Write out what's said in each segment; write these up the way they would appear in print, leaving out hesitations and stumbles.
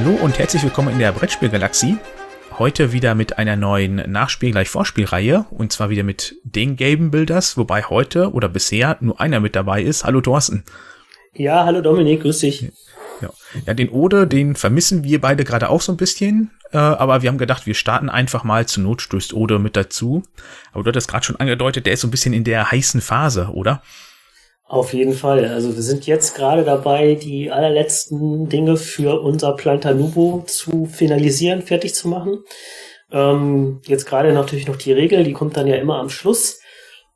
Hallo und herzlich willkommen in der Brettspielgalaxie. Heute wieder mit einer neuen Nachspiel-gleich-Vorspielreihe und zwar wieder mit den Game Builders, wobei heute oder bisher nur einer mit dabei ist. Hallo Thorsten. Ja, hallo Dominik, grüß dich. Ja, den Ode, den vermissen wir beide gerade auch so ein bisschen, aber wir haben gedacht, wir starten einfach mal, zur Not stößt Ode mit dazu. Aber du hattest gerade schon angedeutet, der ist so ein bisschen in der heißen Phase, oder? Auf jeden Fall. Also wir sind jetzt gerade dabei, die allerletzten Dinge für unser Planta Nubo zu finalisieren, fertig zu machen. Jetzt gerade natürlich noch die Regel, die kommt dann ja immer am Schluss.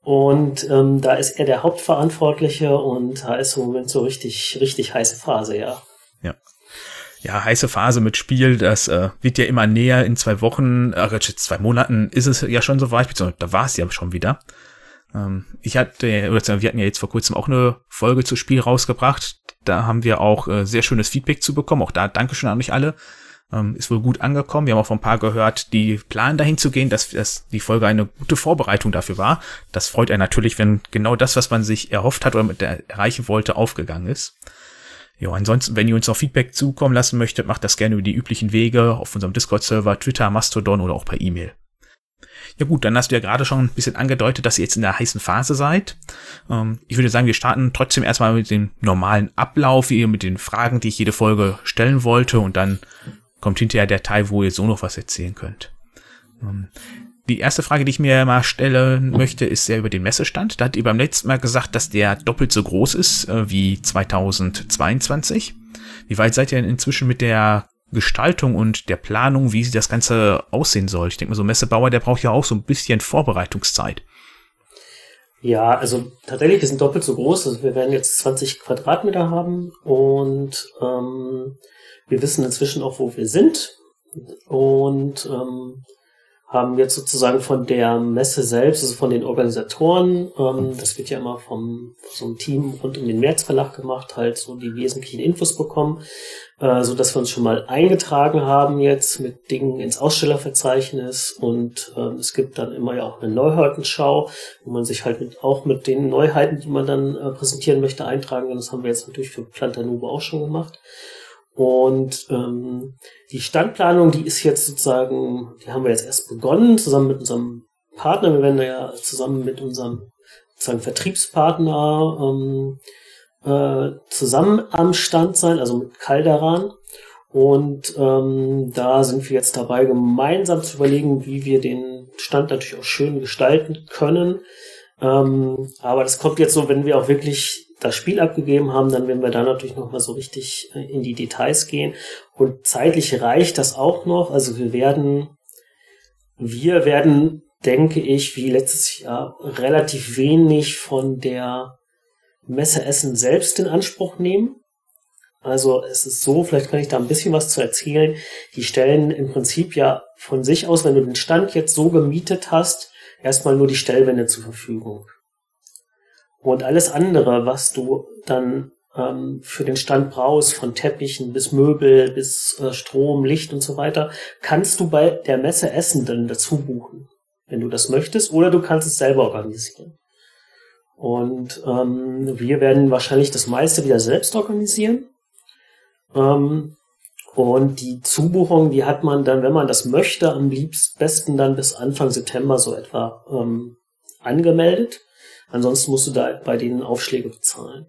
Und da ist er der Hauptverantwortliche und da ist im Moment so richtig heiße Phase, ja. Ja, heiße Phase mit Spiel, das wird ja immer näher. In 2 Monaten ist es ja schon so weit, beziehungsweise da war es ja schon wieder. Wir hatten ja jetzt vor kurzem auch eine Folge zu Spiel rausgebracht. Da haben wir auch sehr schönes Feedback zu bekommen. Auch da Dankeschön an euch alle. Ist wohl gut angekommen. Wir haben auch von ein paar gehört, die planen dahin zu gehen, dass die Folge eine gute Vorbereitung dafür war. Das freut einen natürlich, wenn genau das, was man sich erhofft hat oder mit erreichen wollte, aufgegangen ist. Ja, ansonsten, wenn ihr uns noch Feedback zukommen lassen möchtet, macht das gerne über die üblichen Wege auf unserem Discord-Server, Twitter, Mastodon oder auch per E-Mail. Ja gut, dann hast du ja gerade schon ein bisschen angedeutet, dass ihr jetzt in der heißen Phase seid. Ich würde sagen, wir starten trotzdem erstmal mit dem normalen Ablauf, wie ihr mit den Fragen, die ich jede Folge stellen wollte, und dann kommt hinterher der Teil, wo ihr so noch was erzählen könnt. Die erste Frage, die ich mir mal stellen möchte, ist ja über den Messestand. Da hat ihr beim letzten Mal gesagt, dass der doppelt so groß ist wie 2022. Wie weit seid ihr denn inzwischen mit der Gestaltung und der Planung, wie das Ganze aussehen soll? Ich denke mal, so ein Messebauer, der braucht ja auch so ein bisschen Vorbereitungszeit. Ja, also tatsächlich, wir sind doppelt so groß. Also wir werden jetzt 20 Quadratmeter haben und wir wissen inzwischen auch, wo wir sind und haben jetzt sozusagen von der Messe selbst, also von den Organisatoren, das wird ja immer von so einem Team rund um den März-Verlag gemacht, halt so die wesentlichen Infos bekommen, so dass wir uns schon mal eingetragen haben jetzt mit Dingen ins Ausstellerverzeichnis, und es gibt dann immer ja auch eine Neuheitenschau, wo man sich halt auch mit den Neuheiten, die man dann präsentieren möchte, eintragen kann. Das haben wir jetzt natürlich für Planta Nubo auch schon gemacht. Und die Standplanung, die ist jetzt sozusagen, die haben wir jetzt erst begonnen, zusammen mit unserem Partner. Wir werden da ja zusammen mit unserem sozusagen Vertriebspartner zusammen am Stand sein, also mit Calderan. Und da sind wir jetzt dabei, gemeinsam zu überlegen, wie wir den Stand natürlich auch schön gestalten können. Aber das kommt jetzt so, wenn wir auch wirklich das Spiel abgegeben haben, dann werden wir da natürlich nochmal so richtig in die Details gehen. Und zeitlich reicht das auch noch. Also wir werden, denke ich, wie letztes Jahr relativ wenig von der Messe Essen selbst in Anspruch nehmen. Also es ist so, vielleicht kann ich da ein bisschen was zu erzählen. Die stellen im Prinzip ja von sich aus, wenn du den Stand jetzt so gemietet hast, erstmal nur die Stellwände zur Verfügung. Und alles andere, was du dann für den Stand brauchst, von Teppichen bis Möbel, bis Strom, Licht und so weiter, kannst du bei der Messe Essen dann dazu buchen, wenn du das möchtest, oder du kannst es selber organisieren. Und wir werden wahrscheinlich das meiste wieder selbst organisieren. Und die Zubuchung, die hat man dann, wenn man das möchte, am besten dann bis Anfang September so etwa angemeldet. Ansonsten musst du da bei denen Aufschläge bezahlen.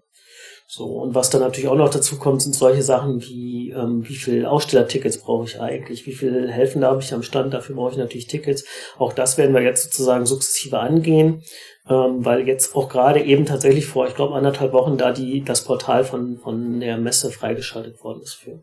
So, und was dann natürlich auch noch dazu kommt, sind solche Sachen wie, wie viel Ausstellertickets brauche ich eigentlich, wie viel Helfende habe ich am Stand, dafür brauche ich natürlich Tickets. Auch das werden wir jetzt sozusagen sukzessive angehen, weil jetzt auch gerade eben tatsächlich vor, ich glaube, 1,5 Wochen da das Portal von der Messe freigeschaltet worden ist für.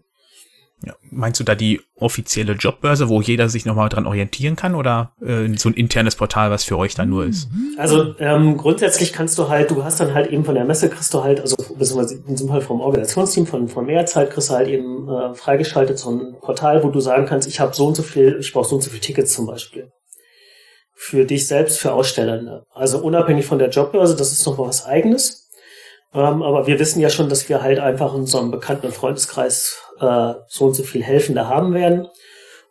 Ja, meinst du da die offizielle Jobbörse, wo jeder sich nochmal dran orientieren kann, oder so ein internes Portal, was für euch dann nur ist? Also grundsätzlich kannst du halt, du hast dann halt eben von der Messe, kriegst du halt, also beziehungsweise in diesem Fall vom Organisationsteam, von Mehrzeit kriegst du halt eben freigeschaltet so ein Portal, wo du sagen kannst, ich habe so und so viel, ich brauche so und so viel Tickets zum Beispiel. Für dich selbst, für Aussteller. Also unabhängig von der Jobbörse, das ist nochmal was Eigenes. Aber wir wissen ja schon, dass wir halt einfach in unserem Bekannten- und Freundeskreis so und so viel Helfende haben werden.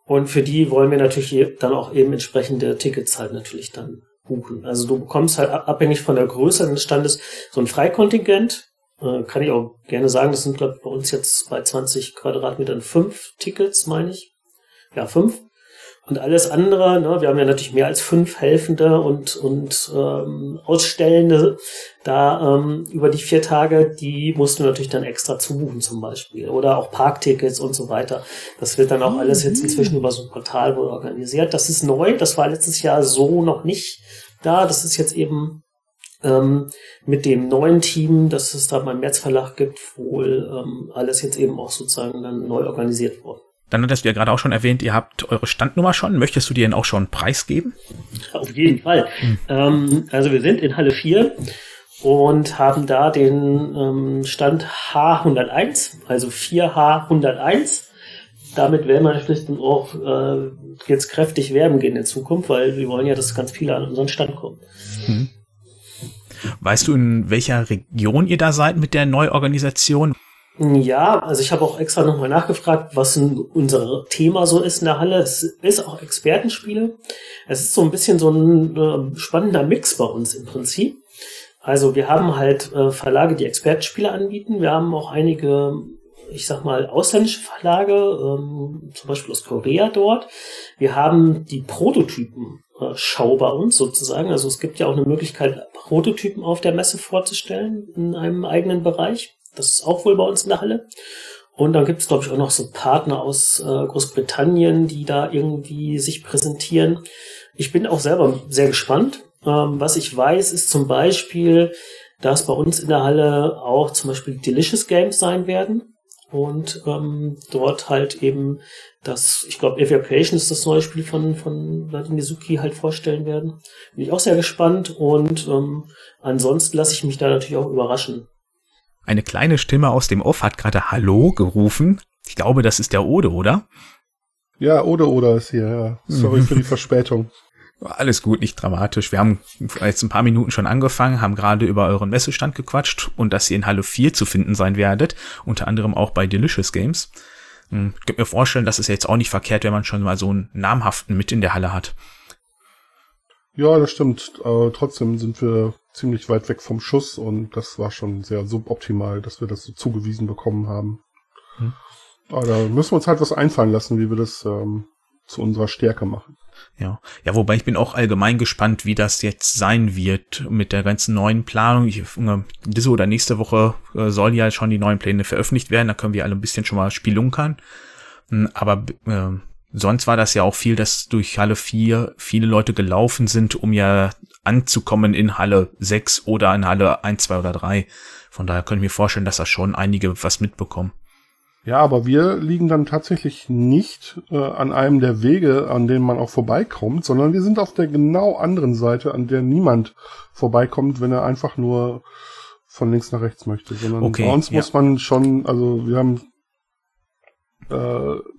Und für die wollen wir natürlich dann auch eben entsprechende Tickets halt natürlich dann buchen. Also du bekommst halt abhängig von der Größe des Standes so ein Freikontingent, Kann ich auch gerne sagen, das sind, glaube ich, bei uns jetzt bei 20 Quadratmetern 5 Tickets, meine ich. Ja, 5. Und alles andere, ne, wir haben ja natürlich mehr als 5 Helfende und Ausstellende da über die 4 Tage, die mussten wir natürlich dann extra zubuchen zum Beispiel. Oder auch Parktickets und so weiter. Das wird dann auch alles jetzt inzwischen über so ein Portal wohl organisiert. Das ist neu, das war letztes Jahr so noch nicht da. Das ist jetzt eben mit dem neuen Team, das es da beim März-Verlag gibt, wohl alles jetzt eben auch sozusagen dann neu organisiert worden. Dann hattest du ja gerade auch schon erwähnt, ihr habt eure Standnummer schon. Möchtest du dir denn auch schon einen Preis geben? Auf jeden Fall. Also wir sind in Halle 4 und haben da den Stand H101, also 4H101. Damit werden wir natürlich dann auch jetzt kräftig werben gehen in Zukunft, weil wir wollen ja, dass ganz viele an unseren Stand kommen. Mhm. Weißt du, in welcher Region ihr da seid mit der Neuorganisation? Ja, also ich habe auch extra nochmal nachgefragt, was unser Thema so ist in der Halle. Es ist auch Expertenspiele. Es ist so ein bisschen so ein spannender Mix bei uns im Prinzip. Also wir haben halt Verlage, die Expertenspiele anbieten. Wir haben auch einige, ich sag mal, ausländische Verlage, zum Beispiel aus Korea dort. Wir haben die Prototypen-Schau bei uns sozusagen. Also es gibt ja auch eine Möglichkeit, Prototypen auf der Messe vorzustellen in einem eigenen Bereich. Das ist auch wohl bei uns in der Halle. Und dann gibt es, glaube ich, auch noch so Partner aus Großbritannien, die da irgendwie sich präsentieren. Ich bin auch selber sehr gespannt. Was ich weiß, ist zum Beispiel, dass bei uns in der Halle auch zum Beispiel Delicious Games sein werden. Und dort halt eben das, ich glaube, Evacuation ist das neue Spiel von Lati Nizuki halt vorstellen werden. Bin ich auch sehr gespannt. Und ansonsten lasse ich mich da natürlich auch überraschen. Eine kleine Stimme aus dem Off hat gerade Hallo gerufen. Ich glaube, das ist der Ode, oder? Ja, Ode ist hier, ja. Sorry für die Verspätung. Alles gut, nicht dramatisch. Wir haben jetzt ein paar Minuten schon angefangen, haben gerade über euren Messestand gequatscht und dass ihr in Halle 4 zu finden sein werdet, unter anderem auch bei Delicious Games. Ich könnte mir vorstellen, das ist ja jetzt auch nicht verkehrt, wenn man schon mal so einen namhaften mit in der Halle hat. Ja, das stimmt. Aber trotzdem sind wir ziemlich weit weg vom Schuss und das war schon sehr suboptimal, dass wir das so zugewiesen bekommen haben. Aber da müssen wir uns halt was einfallen lassen, wie wir das zu unserer Stärke machen. Ja, wobei ich bin auch allgemein gespannt, wie das jetzt sein wird mit der ganzen neuen Planung. Diese oder nächste Woche sollen ja schon die neuen Pläne veröffentlicht werden, da können wir alle ein bisschen schon mal spielungern. Aber sonst war das ja auch viel, dass durch Halle 4 viele Leute gelaufen sind, um ja anzukommen in Halle 6 oder in Halle 1, 2 oder 3. Von daher könnte ich mir vorstellen, dass da schon einige was mitbekommen. Ja, aber wir liegen dann tatsächlich nicht an einem der Wege, an denen man auch vorbeikommt, sondern wir sind auf der genau anderen Seite, an der niemand vorbeikommt, wenn er einfach nur von links nach rechts möchte. Sondern bei uns muss man schon, also wir haben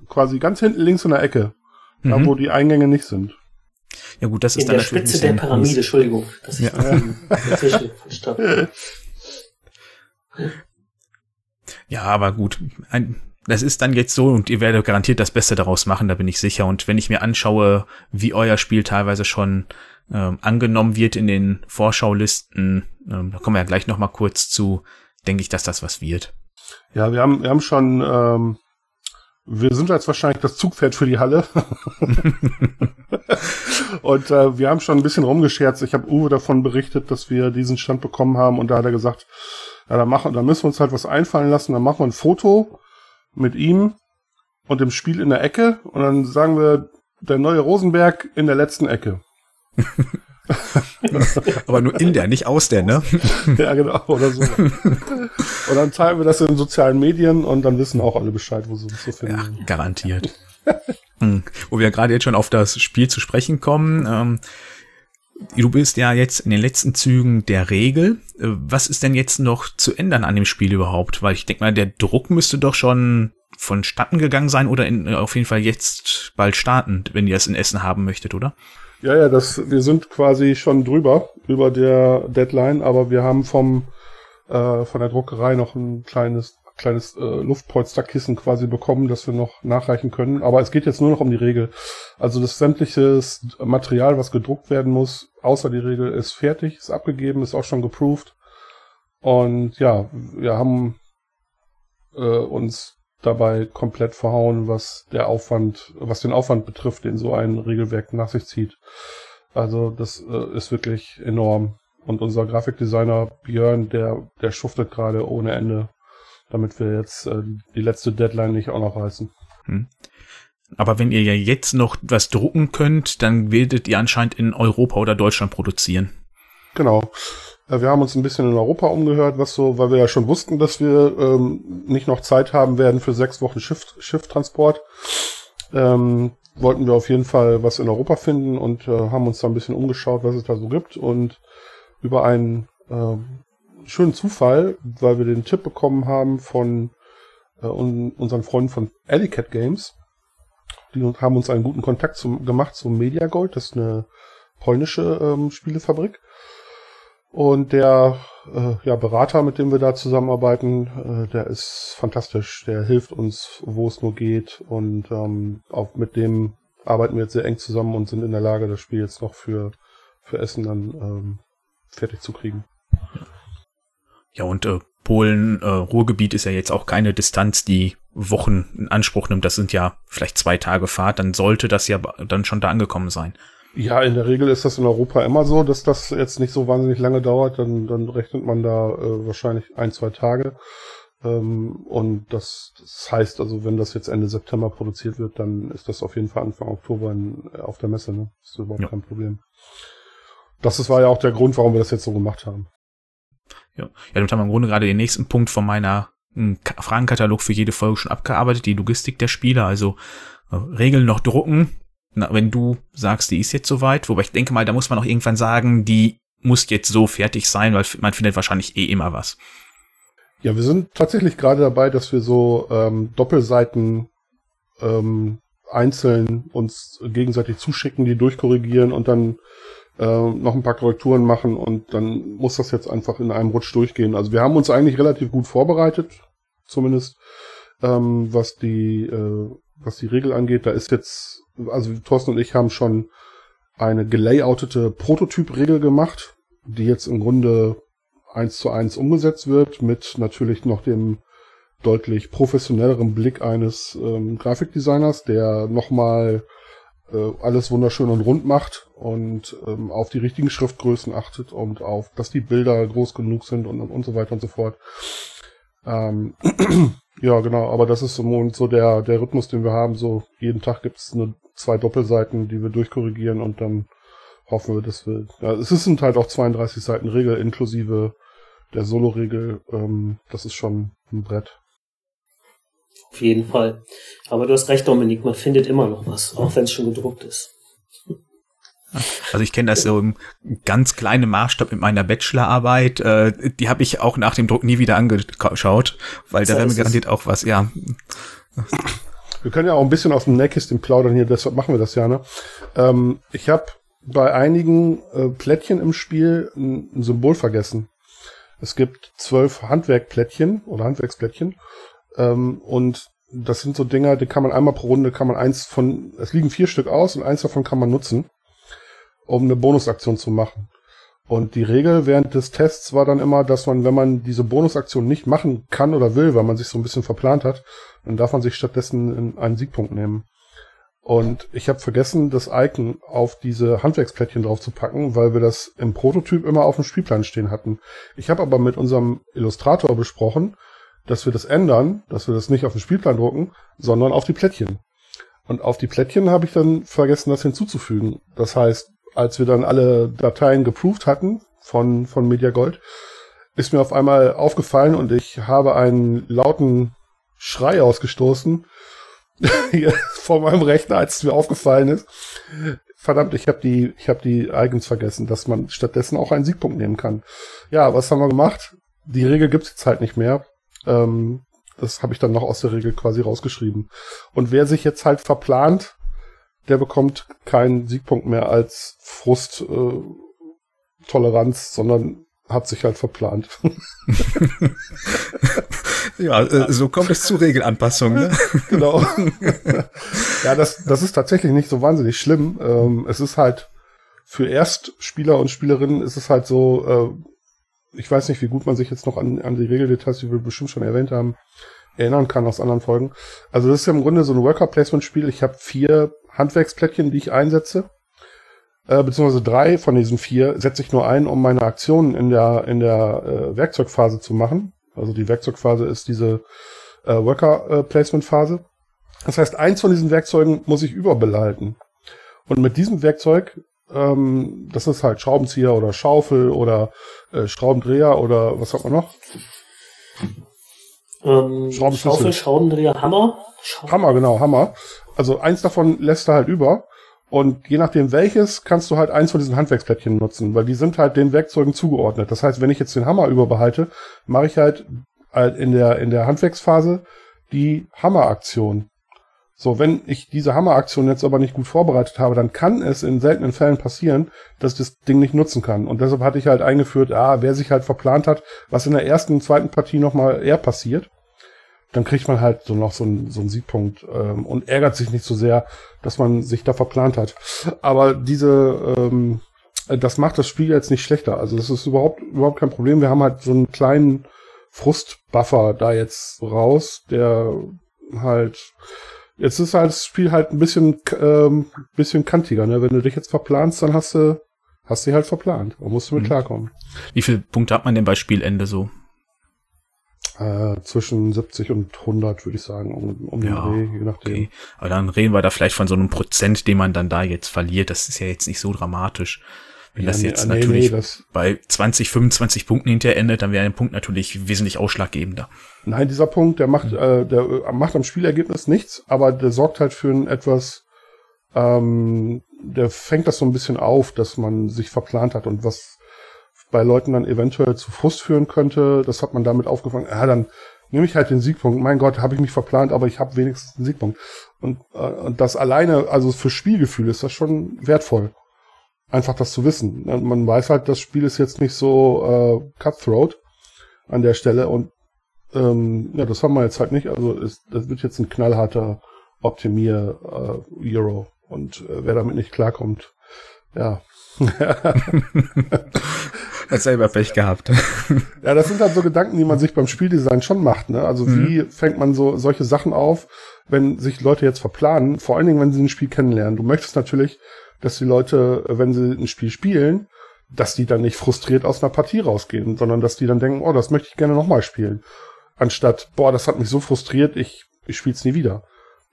quasi ganz hinten links in der Ecke, da wo die Eingänge nicht sind. Ja gut, das ist dann natürlich in der Spitze der Pyramide, Entschuldigung. Das ist ja, aber gut, das ist dann jetzt so und ihr werdet garantiert das Beste daraus machen, da bin ich sicher. Und wenn ich mir anschaue, wie euer Spiel teilweise schon angenommen wird in den Vorschaulisten, da kommen wir ja gleich nochmal kurz zu, denke ich, dass das was wird. Ja, wir haben schon... wir sind jetzt wahrscheinlich das Zugpferd für die Halle. Und wir haben schon ein bisschen rumgescherzt. Ich habe Uwe davon berichtet, dass wir diesen Stand bekommen haben. Und da hat er gesagt, ja, da müssen wir uns halt was einfallen lassen. Dann machen wir ein Foto mit ihm und dem Spiel in der Ecke. Und dann sagen wir, der neue Rosenberg in der letzten Ecke. Aber nur in der, nicht aus der, ne? Ja, genau, oder so. Und dann teilen wir das in sozialen Medien und dann wissen auch alle Bescheid, wo sie uns so finden. Ja, garantiert. Wo wir gerade jetzt schon auf das Spiel zu sprechen kommen. Du bist ja jetzt in den letzten Zügen der Regel. Was ist denn jetzt noch zu ändern an dem Spiel überhaupt? Weil ich denke mal, der Druck müsste doch schon vonstatten gegangen sein oder auf jeden Fall jetzt bald starten, wenn ihr es in Essen haben möchtet, oder? Ja, wir sind quasi schon drüber, über der Deadline, aber wir haben von der Druckerei noch ein kleines Luftpolsterkissen quasi bekommen, das wir noch nachreichen können. Aber es geht jetzt nur noch um die Regel. Also das sämtliche Material, was gedruckt werden muss, außer die Regel, ist fertig, ist abgegeben, ist auch schon geproved. Und ja, wir haben uns dabei komplett verhauen, was den Aufwand betrifft, den so ein Regelwerk nach sich zieht. Also das ist wirklich enorm. Und unser Grafikdesigner Björn, der schuftet gerade ohne Ende, damit wir jetzt die letzte Deadline nicht auch noch reißen. Hm. Aber wenn ihr ja jetzt noch was drucken könnt, dann werdet ihr anscheinend in Europa oder Deutschland produzieren. Genau. Wir haben uns ein bisschen in Europa umgehört, weil wir ja schon wussten, dass wir nicht noch Zeit haben werden für 6 Wochen Schifftransport. Wollten wir auf jeden Fall was in Europa finden und haben uns da ein bisschen umgeschaut, was es da so gibt. Und über einen schönen Zufall, weil wir den Tipp bekommen haben von unseren Freunden von Allicat Games, die haben uns einen guten Kontakt gemacht zum Media Gold. Das ist eine polnische Spielefabrik. Und der Berater, mit dem wir da zusammenarbeiten, der ist fantastisch. Der hilft uns, wo es nur geht. Und auch mit dem arbeiten wir jetzt sehr eng zusammen und sind in der Lage, das Spiel jetzt noch für Essen dann fertig zu kriegen. Ja, und Polen, Ruhrgebiet ist ja jetzt auch keine Distanz, die Wochen in Anspruch nimmt. Das sind ja vielleicht 2 Tage Fahrt. Dann sollte das ja dann schon da angekommen sein. Ja, in der Regel ist das in Europa immer so, dass das jetzt nicht so wahnsinnig lange dauert. Dann rechnet man da wahrscheinlich 1-2 Tage. Und das heißt also, wenn das jetzt Ende September produziert wird, dann ist das auf jeden Fall Anfang Oktober auf der Messe. Ne? Das ist überhaupt kein Problem. Das war ja auch der Grund, warum wir das jetzt so gemacht haben. Ja, damit haben wir im Grunde gerade den nächsten Punkt von meiner Fragenkatalog für jede Folge schon abgearbeitet, die Logistik der Spieler, also Regeln noch drucken. Na, wenn du sagst, die ist jetzt soweit, wobei ich denke mal, da muss man auch irgendwann sagen, die muss jetzt so fertig sein, weil man findet wahrscheinlich eh immer was. Ja, wir sind tatsächlich gerade dabei, dass wir so Doppelseiten einzeln uns gegenseitig zuschicken, die durchkorrigieren und dann noch ein paar Korrekturen machen und dann muss das jetzt einfach in einem Rutsch durchgehen. Also wir haben uns eigentlich relativ gut vorbereitet, zumindest was die Regel angeht. Da ist jetzt, also Thorsten und ich haben schon eine gelayoutete Prototyp-Regel gemacht, die jetzt im Grunde 1:1 umgesetzt wird, mit natürlich noch dem deutlich professionelleren Blick eines Grafikdesigners, der nochmal alles wunderschön und rund macht und auf die richtigen Schriftgrößen achtet und auf, dass die Bilder groß genug sind und so weiter und so fort. Ja, genau, aber das ist im Moment so der Rhythmus, den wir haben. So jeden Tag gibt es 2 Doppelseiten, die wir durchkorrigieren und dann hoffen wir, dass wir... Ja, es sind halt auch 32 Seiten Regel inklusive der Solo-Regel. Das ist schon ein Brett. Auf jeden Fall. Aber du hast recht, Dominik, man findet immer noch was, auch wenn es schon gedruckt ist. Also ich kenne das so im ganz kleinen Maßstab mit meiner Bachelorarbeit. Die habe ich auch nach dem Druck nie wieder angeschaut, weil da wäre mir garantiert auch was, ja. Wir können ja auch ein bisschen aus dem Nähkästchen plaudern hier, deshalb machen wir das ja, ne? Ich habe bei einigen Plättchen im Spiel ein Symbol vergessen. Es gibt 12 Handwerksplättchen. Und das sind so Dinger, die kann man einmal pro Runde, es liegen 4 Stück aus und eins davon kann man nutzen, um eine Bonusaktion zu machen. Und die Regel während des Tests war dann immer, dass man, wenn man diese Bonusaktion nicht machen kann oder will, weil man sich so ein bisschen verplant hat, dann darf man sich stattdessen einen Siegpunkt nehmen. Und ich habe vergessen, das Icon auf diese Handwerksplättchen drauf zu packen, weil wir das im Prototyp immer auf dem Spielplan stehen hatten. Ich habe aber mit unserem Illustrator besprochen, dass wir das ändern, dass wir das nicht auf den Spielplan drucken, sondern auf die Plättchen. Und auf die Plättchen habe ich dann vergessen, das hinzuzufügen. Das heißt, als wir dann alle Dateien geproved hatten von Media Gold, ist mir auf einmal aufgefallen und ich habe einen lauten Schrei ausgestoßen vor meinem Rechner, als es mir aufgefallen ist. Verdammt, ich habe die Icons vergessen, dass man stattdessen auch einen Siegpunkt nehmen kann. Ja, was haben wir gemacht? Die Regel gibt's jetzt halt nicht mehr. Das habe ich dann noch aus der Regel quasi rausgeschrieben. Und wer sich jetzt halt verplant, der bekommt keinen Siegpunkt mehr als Frusttoleranz, sondern hat sich halt verplant. Ja, so kommt es zu Regelanpassungen. Ne? Genau. Ja, das ist tatsächlich nicht so wahnsinnig schlimm. Es ist halt für Erstspieler und Spielerinnen ist es halt so... ich weiß nicht, wie gut man sich jetzt noch an die Regeldetails, die wir bestimmt schon erwähnt haben, erinnern kann aus anderen Folgen. Also das ist ja im Grunde so ein Worker-Placement-Spiel. Ich habe 4 Handwerksplättchen, die ich einsetze, beziehungsweise 3 von diesen 4 setze ich nur ein, um meine Aktionen in der Werkzeugphase zu machen. Also die Werkzeugphase ist diese Worker-Placement-Phase. Das heißt, eins von diesen Werkzeugen muss ich überbehalten. Und mit diesem Werkzeug, das ist halt Schraubenzieher oder Schaufel oder Schraubendreher oder was hat man noch? Schaufel, Schraubendreher, Hammer. Hammer, genau, Hammer. Also eins davon lässt du halt über. Und je nachdem welches, kannst du halt eins von diesen Handwerksplättchen nutzen, weil die sind halt den Werkzeugen zugeordnet. Das heißt, wenn ich jetzt den Hammer überbehalte, mache ich halt in der Handwerksphase die Hammeraktion. So, wenn ich diese Hammeraktion jetzt aber nicht gut vorbereitet habe, dann kann es in seltenen Fällen passieren, dass ich das Ding nicht nutzen kann. Und deshalb hatte ich halt eingeführt, wer sich halt verplant hat, was in der ersten und zweiten Partie nochmal eher passiert, dann kriegt man halt so noch so einen Siegpunkt und ärgert sich nicht so sehr, dass man sich da verplant hat. Aber das macht das Spiel jetzt nicht schlechter. Also das ist überhaupt kein Problem. Wir haben halt so einen kleinen Frustbuffer da jetzt raus, der halt... Jetzt ist halt das Spiel halt ein bisschen kantiger, ne? Wenn du dich jetzt verplanst, dann hast du halt verplant. Da musst du mit klarkommen. Wie viele Punkte hat man denn bei Spielende so? Zwischen 70 und 100, würde ich sagen, um den Dreh, je nachdem. Okay. Aber dann reden wir da vielleicht von so einem Prozent, den man dann da jetzt verliert. Das ist ja jetzt nicht so dramatisch. Wenn das jetzt natürlich bei 20, 25 Punkten hinterher endet, dann wäre ein Punkt natürlich wesentlich ausschlaggebender. Nein, dieser Punkt, der macht am Spielergebnis nichts, aber der sorgt halt für ein etwas, der fängt das so ein bisschen auf, dass man sich verplant hat und was bei Leuten dann eventuell zu Frust führen könnte, das hat man damit aufgefangen. Ja, dann nehme ich halt den Siegpunkt. Mein Gott, habe ich mich verplant, aber ich habe wenigstens einen Siegpunkt. Und das alleine, also für Spielgefühl ist das schon wertvoll. Einfach das zu wissen. Man weiß halt, das Spiel ist jetzt nicht so cutthroat an der Stelle und das haben wir jetzt halt nicht. Also das wird jetzt ein knallharter Optimier-Euro und wer damit nicht klarkommt, ja. Hat selber Pech gehabt. Ja, das sind halt so Gedanken, die man sich beim Spieldesign schon macht, ne? Also wie fängt man solche Sachen auf, wenn sich Leute jetzt verplanen, vor allen Dingen, wenn sie ein Spiel kennenlernen. Du möchtest natürlich, dass die Leute, wenn sie ein Spiel spielen, dass die dann nicht frustriert aus einer Partie rausgehen, sondern dass die dann denken, oh, das möchte ich gerne nochmal spielen. Anstatt, boah, das hat mich so frustriert, ich spiel's nie wieder.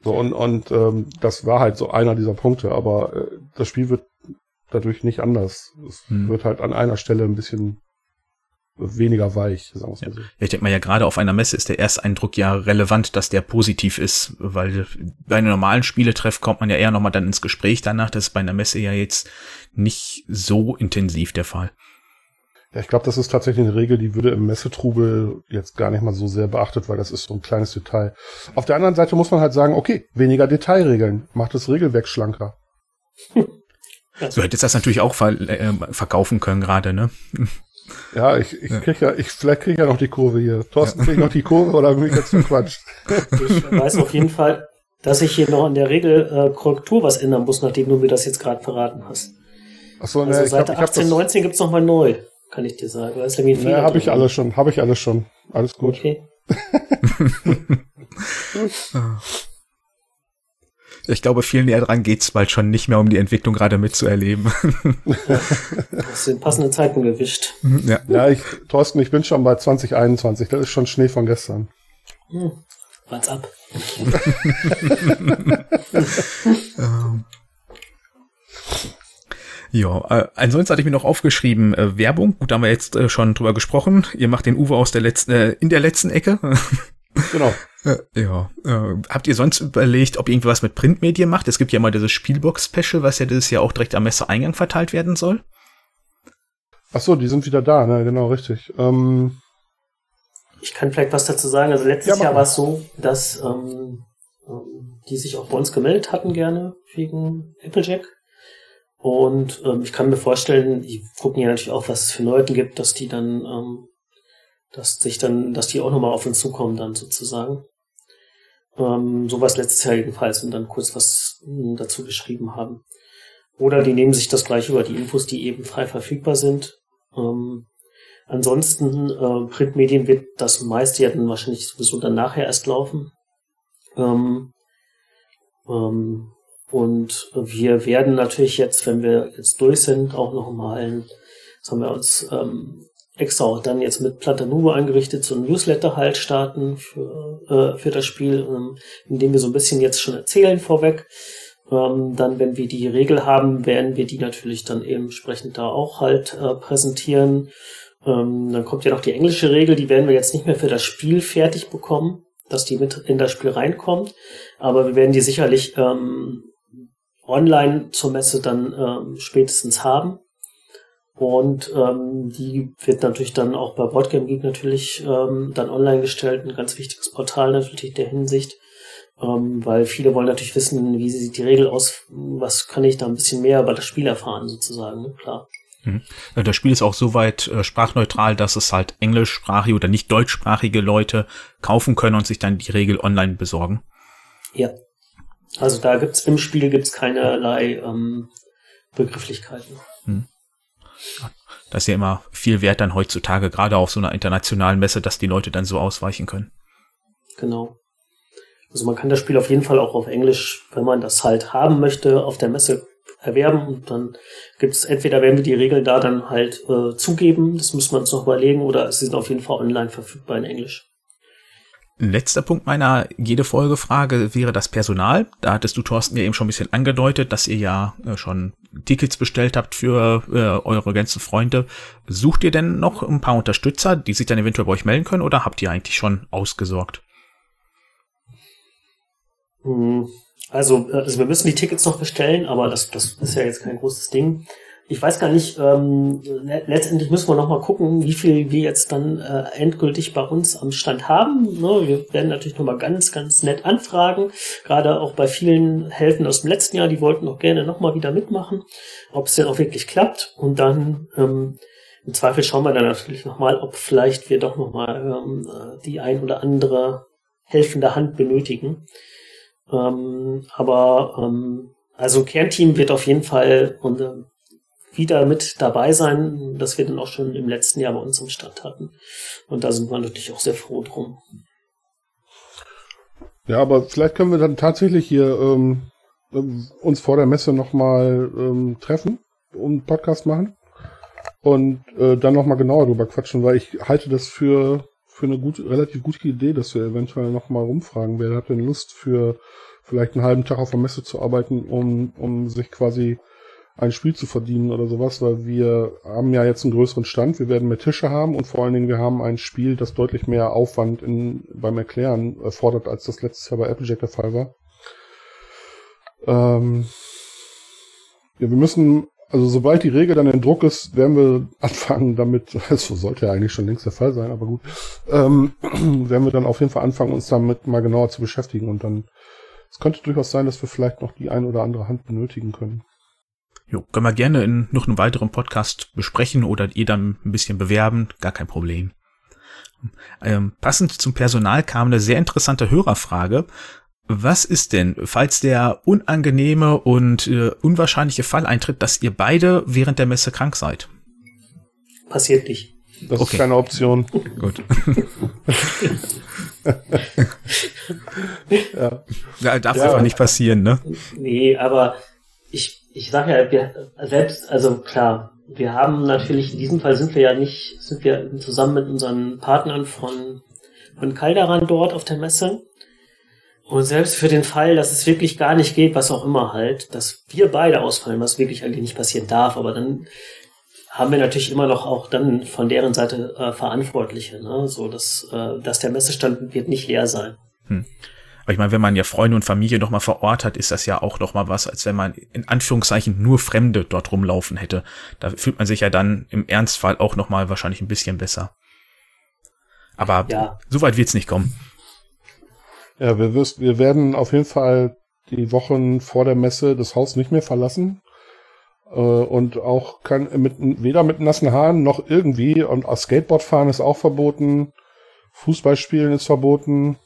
So, und das war halt so einer dieser Punkte, aber das Spiel wird dadurch nicht anders. Es wird halt an einer Stelle ein bisschen weniger weich, sagen wir mal so. Ja, ich denke mal, ja, gerade auf einer Messe ist der Ersteindruck ja relevant, dass der positiv ist, weil bei einem normalen Spieletreff kommt man ja eher nochmal dann ins Gespräch danach. Das ist bei einer Messe ja jetzt nicht so intensiv der Fall. Ja, ich glaube, das ist tatsächlich eine Regel, die würde im Messetrubel jetzt gar nicht mal so sehr beachtet, weil das ist so ein kleines Detail. Auf der anderen Seite muss man halt sagen, okay, weniger Detailregeln macht das Regelwerk schlanker. So hättest du das natürlich auch verkaufen können gerade, ne? Ja, vielleicht kriege ich ja noch die Kurve hier. Thorsten, kriege ich noch die Kurve oder bin ich jetzt verquatscht? Ich weiß auf jeden Fall, dass ich hier noch in der Regel Korrektur was ändern muss, nachdem du mir das jetzt gerade verraten hast. Achso, also Seite 18, 19 gibt's nochmal neu, kann ich dir sagen. Da ist nämlich ein Fehler. Ja, habe ich alles schon. Alles gut. Okay. Ich glaube, viel näher dran geht's bald schon nicht mehr, um die Entwicklung gerade mitzuerleben. Ja, hast du den passenden Zeitpunkt erwischt. Ja, Thorsten, ich bin schon bei 2021. Das ist schon Schnee von gestern. Wart's ab. Ja, ansonsten hatte ich mir noch aufgeschrieben, Werbung. Gut, da haben wir jetzt schon drüber gesprochen. Ihr macht den Uwe aus der letzten Ecke. Genau. Ja. Habt ihr sonst überlegt, ob ihr irgendwas mit Printmedien macht? Es gibt ja mal dieses Spielbox-Special, was ja dieses Jahr auch direkt am Messeeingang verteilt werden soll. Ach so, die sind wieder da, ne? Genau, richtig. Ich kann vielleicht was dazu sagen. Also letztes Jahr war es so, dass die sich auch bei uns gemeldet hatten gerne wegen Applejack. Und ich kann mir vorstellen, die gucken ja natürlich auch, was es für Leute gibt, dass die dann... dass die auch nochmal auf uns zukommen dann sozusagen. So was letztes Jahr jedenfalls und dann kurz was dazu geschrieben haben. Oder die nehmen sich das gleich über die Infos, die eben frei verfügbar sind. Ansonsten, Printmedien wird das meiste ja dann wahrscheinlich sowieso dann nachher erst laufen. Und wir werden natürlich jetzt, wenn wir jetzt durch sind, auch nochmal, das haben wir uns extra auch dann jetzt mit Planta Nubo eingerichtet, so ein Newsletter halt starten für das Spiel, indem wir so ein bisschen jetzt schon erzählen vorweg. Dann, wenn wir die Regel haben, werden wir die natürlich dann eben entsprechend da auch halt präsentieren. Dann kommt ja noch die englische Regel, die werden wir jetzt nicht mehr für das Spiel fertig bekommen, dass die mit in das Spiel reinkommt, aber wir werden die sicherlich online zur Messe dann spätestens haben. Und die wird natürlich dann auch bei BoardGameGeek natürlich dann online gestellt, ein ganz wichtiges Portal natürlich in der Hinsicht, weil viele wollen natürlich wissen, wie sieht die Regel aus, was kann ich da ein bisschen mehr über das Spiel erfahren sozusagen, ne? Klar. Mhm. Das Spiel ist auch soweit sprachneutral, dass es halt englischsprachige oder nicht deutschsprachige Leute kaufen können und sich dann die Regel online besorgen. Ja, also da gibt's im Spiel keinerlei Begrifflichkeiten. Mhm. Das ist ja immer viel wert dann heutzutage, gerade auf so einer internationalen Messe, dass die Leute dann so ausweichen können. Genau. Also man kann das Spiel auf jeden Fall auch auf Englisch, wenn man das halt haben möchte, auf der Messe erwerben. Und dann gibt's entweder werden wir die Regeln da dann halt zugeben, das müssen wir uns noch überlegen, oder sie sind auf jeden Fall online verfügbar in Englisch. Letzter Punkt meiner jede Folgefrage wäre das Personal. Da hattest du, Thorsten, ja eben schon ein bisschen angedeutet, dass ihr ja schon Tickets bestellt habt für eure ganzen Freunde. Sucht ihr denn noch ein paar Unterstützer, die sich dann eventuell bei euch melden können, oder habt ihr eigentlich schon ausgesorgt? Also wir müssen die Tickets noch bestellen, aber das ist ja jetzt kein großes Ding. Ich weiß gar nicht, letztendlich müssen wir noch mal gucken, wie viel wir jetzt dann endgültig bei uns am Stand haben. Ne? Wir werden natürlich noch mal ganz, ganz nett anfragen. Gerade auch bei vielen Helfern aus dem letzten Jahr, die wollten auch gerne noch mal wieder mitmachen, ob es denn auch wirklich klappt. Und dann im Zweifel schauen wir dann natürlich noch mal, ob vielleicht wir doch noch mal die ein oder andere helfende Hand benötigen. Also Kernteam wird auf jeden Fall wieder mit dabei sein, das wir dann auch schon im letzten Jahr bei uns im Stand hatten. Und da sind wir natürlich auch sehr froh drum. Ja, aber vielleicht können wir dann tatsächlich hier uns vor der Messe nochmal treffen und einen Podcast machen und dann nochmal genauer drüber quatschen, weil ich halte das für eine relativ gute Idee, dass wir eventuell nochmal rumfragen, wer hat denn Lust für vielleicht einen halben Tag auf der Messe zu arbeiten, um sich quasi ein Spiel zu verdienen oder sowas, weil wir haben ja jetzt einen größeren Stand, wir werden mehr Tische haben und vor allen Dingen wir haben ein Spiel, das deutlich mehr Aufwand beim Erklären erfordert, als das letztes Jahr bei Applejack der Fall war. Ja, wir müssen, also sobald die Regel dann in Druck ist, werden wir anfangen damit, also sollte ja eigentlich schon längst der Fall sein, aber gut, werden wir dann auf jeden Fall anfangen, uns damit mal genauer zu beschäftigen und dann, es könnte durchaus sein, dass wir vielleicht noch die ein oder andere Hand benötigen können. Jo, können wir gerne in noch einem weiteren Podcast besprechen oder ihr dann ein bisschen bewerben, gar kein Problem. Passend zum Personal kam eine sehr interessante Hörerfrage. Was ist denn, falls der unangenehme und unwahrscheinliche Fall eintritt, dass ihr beide während der Messe krank seid? Passiert nicht. Das okay. Ist keine Option. Gut. Ja. Ja, darf einfach nicht passieren, ne? Nee, aber ich sage ja, wir haben natürlich, in diesem Fall sind wir zusammen mit unseren Partnern von Calderan dort auf der Messe. Und selbst für den Fall, dass es wirklich gar nicht geht, was auch immer halt, dass wir beide ausfallen, was wirklich eigentlich nicht passieren darf, aber dann haben wir natürlich immer noch auch dann von deren Seite Verantwortliche, ne? So dass der Messestand wird nicht leer sein. Hm. Weil ich meine, wenn man ja Freunde und Familie noch mal vor Ort hat, ist das ja auch noch mal was, als wenn man in Anführungszeichen nur Fremde dort rumlaufen hätte. Da fühlt man sich ja dann im Ernstfall auch noch mal wahrscheinlich ein bisschen besser. Aber ja, so weit wird's nicht kommen. Ja, wir werden auf jeden Fall die Wochen vor der Messe das Haus nicht mehr verlassen und auch weder mit nassen Haaren noch irgendwie. Und Skateboard fahren ist auch verboten, Fußball spielen ist verboten.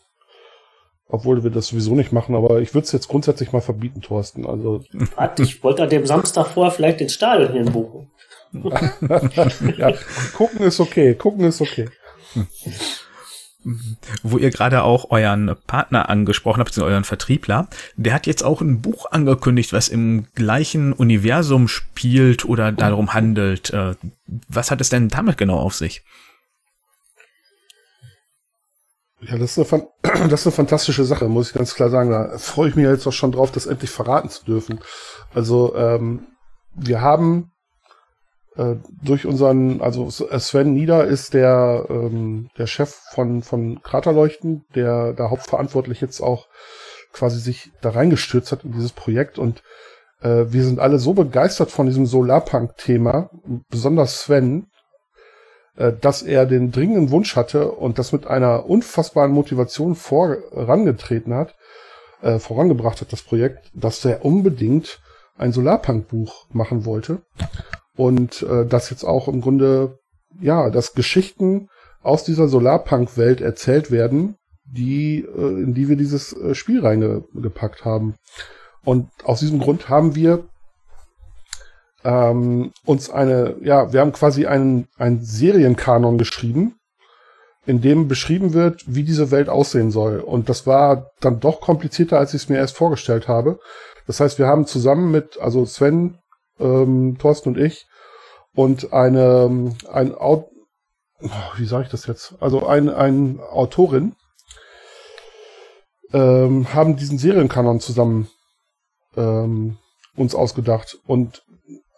Obwohl wir das sowieso nicht machen, aber ich würde es jetzt grundsätzlich mal verbieten, Thorsten. Also. Ich wollte an dem Samstag vorher vielleicht den Stadion hier buchen. Ja, gucken ist okay, gucken ist okay. Wo ihr gerade auch euren Partner angesprochen habt, beziehungsweise euren Vertriebler, der hat jetzt auch ein Buch angekündigt, was im gleichen Universum spielt oder darum handelt. Was hat es denn damit genau auf sich? Ja, das ist eine fantastische Sache, muss ich ganz klar sagen. Da freue ich mich jetzt auch schon drauf, das endlich verraten zu dürfen. Also, wir haben durch unseren, also Sven Nieder ist der Chef von Kraterleuchten, der hauptverantwortlich jetzt auch quasi sich da reingestürzt hat in dieses Projekt. Und wir sind alle so begeistert von diesem Solarpunk-Thema, besonders Sven, dass er den dringenden Wunsch hatte und das mit einer unfassbaren Motivation vorangebracht hat, das Projekt, dass er unbedingt ein Solarpunk-Buch machen wollte und das jetzt auch im Grunde, ja, dass Geschichten aus dieser Solarpunk-Welt erzählt werden, in die wir dieses Spiel reingepackt haben. Und aus diesem Grund haben wir wir haben quasi einen Serienkanon geschrieben, in dem beschrieben wird, wie diese Welt aussehen soll. Und das war dann doch komplizierter, als ich es mir erst vorgestellt habe. Das heißt, wir haben zusammen mit, also Sven, Thorsten und ich, und eine Autorin, haben diesen Serienkanon zusammen, uns ausgedacht. Und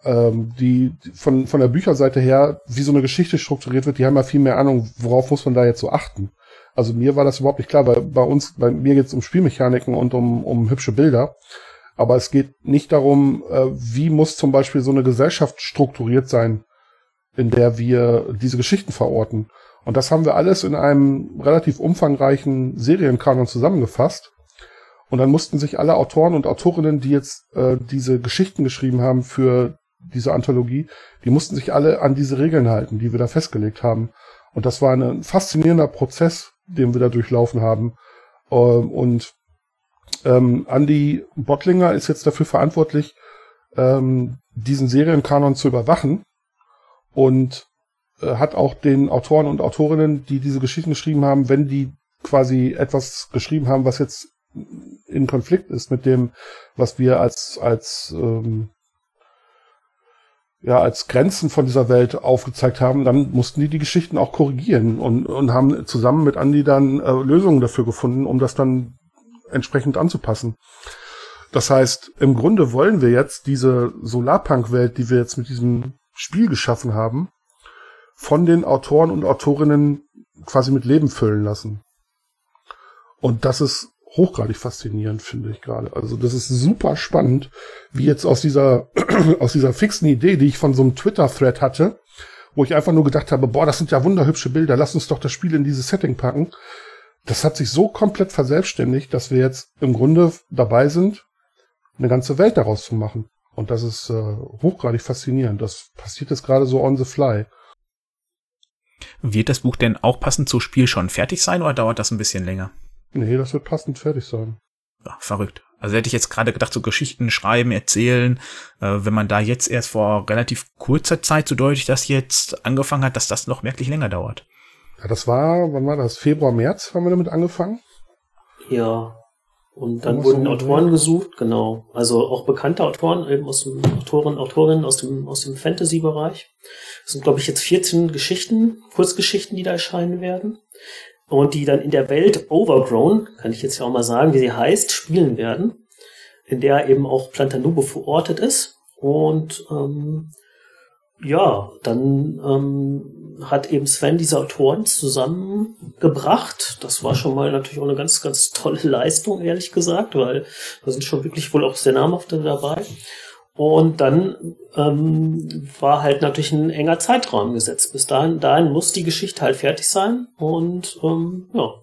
die von der Bücherseite her, wie so eine Geschichte strukturiert wird, die haben ja viel mehr Ahnung, worauf muss man da jetzt so achten. Also mir war das überhaupt nicht klar, weil bei mir geht es um Spielmechaniken und um hübsche Bilder, aber es geht nicht darum, wie muss zum Beispiel so eine Gesellschaft strukturiert sein, in der wir diese Geschichten verorten. Und das haben wir alles in einem relativ umfangreichen Serienkanon zusammengefasst. Und dann mussten sich alle Autoren und Autorinnen, die jetzt diese Geschichten geschrieben haben für diese Anthologie, die mussten sich alle an diese Regeln halten, die wir da festgelegt haben. Und das war ein faszinierender Prozess, den wir da durchlaufen haben. Andy Bottlinger ist jetzt dafür verantwortlich, diesen Serienkanon zu überwachen und hat auch den Autoren und Autorinnen, die diese Geschichten geschrieben haben, wenn die quasi etwas geschrieben haben, was jetzt in Konflikt ist mit dem, was wir als Grenzen von dieser Welt aufgezeigt haben, dann mussten die Geschichten auch korrigieren und haben zusammen mit Andy dann Lösungen dafür gefunden, um das dann entsprechend anzupassen. Das heißt, im Grunde wollen wir jetzt diese Solarpunk-Welt, die wir jetzt mit diesem Spiel geschaffen haben, von den Autoren und Autorinnen quasi mit Leben füllen lassen. Und das ist hochgradig faszinierend, finde ich gerade. Also das ist super spannend, wie jetzt aus dieser fixen Idee, die ich von so einem Twitter-Thread hatte, wo ich einfach nur gedacht habe, boah, das sind ja wunderhübsche Bilder, lass uns doch das Spiel in dieses Setting packen. Das hat sich so komplett verselbstständigt, dass wir jetzt im Grunde dabei sind, eine ganze Welt daraus zu machen. Und das ist hochgradig faszinierend. Das passiert jetzt gerade so on the fly. Wird das Buch denn auch passend zum Spiel schon fertig sein oder dauert das ein bisschen länger? Nee, das wird passend fertig sein. Ach, verrückt. Also hätte ich jetzt gerade gedacht, so Geschichten schreiben, erzählen, wenn man da jetzt erst vor relativ kurzer Zeit, so deutlich das jetzt angefangen hat, dass das noch merklich länger dauert. Ja, wann war das? Februar, März haben wir damit angefangen? Ja, und dann wurden Autoren gesucht, genau. Also auch bekannte Autoren, eben Autorinnen aus dem Fantasy-Bereich. Das sind, glaube ich, jetzt 14 Geschichten, Kurzgeschichten, die da erscheinen werden. Und die dann in der Welt Overgrown, kann ich jetzt ja auch mal sagen, wie sie heißt, spielen werden, in der eben auch Planta Nubo verortet ist. Und hat eben Sven diese Autoren zusammengebracht. Das war schon mal natürlich auch eine ganz, ganz tolle Leistung, ehrlich gesagt, weil da sind schon wirklich wohl auch sehr namhafte dabei. Und dann war halt natürlich ein enger Zeitraum gesetzt. Bis dahin muss die Geschichte halt fertig sein. Und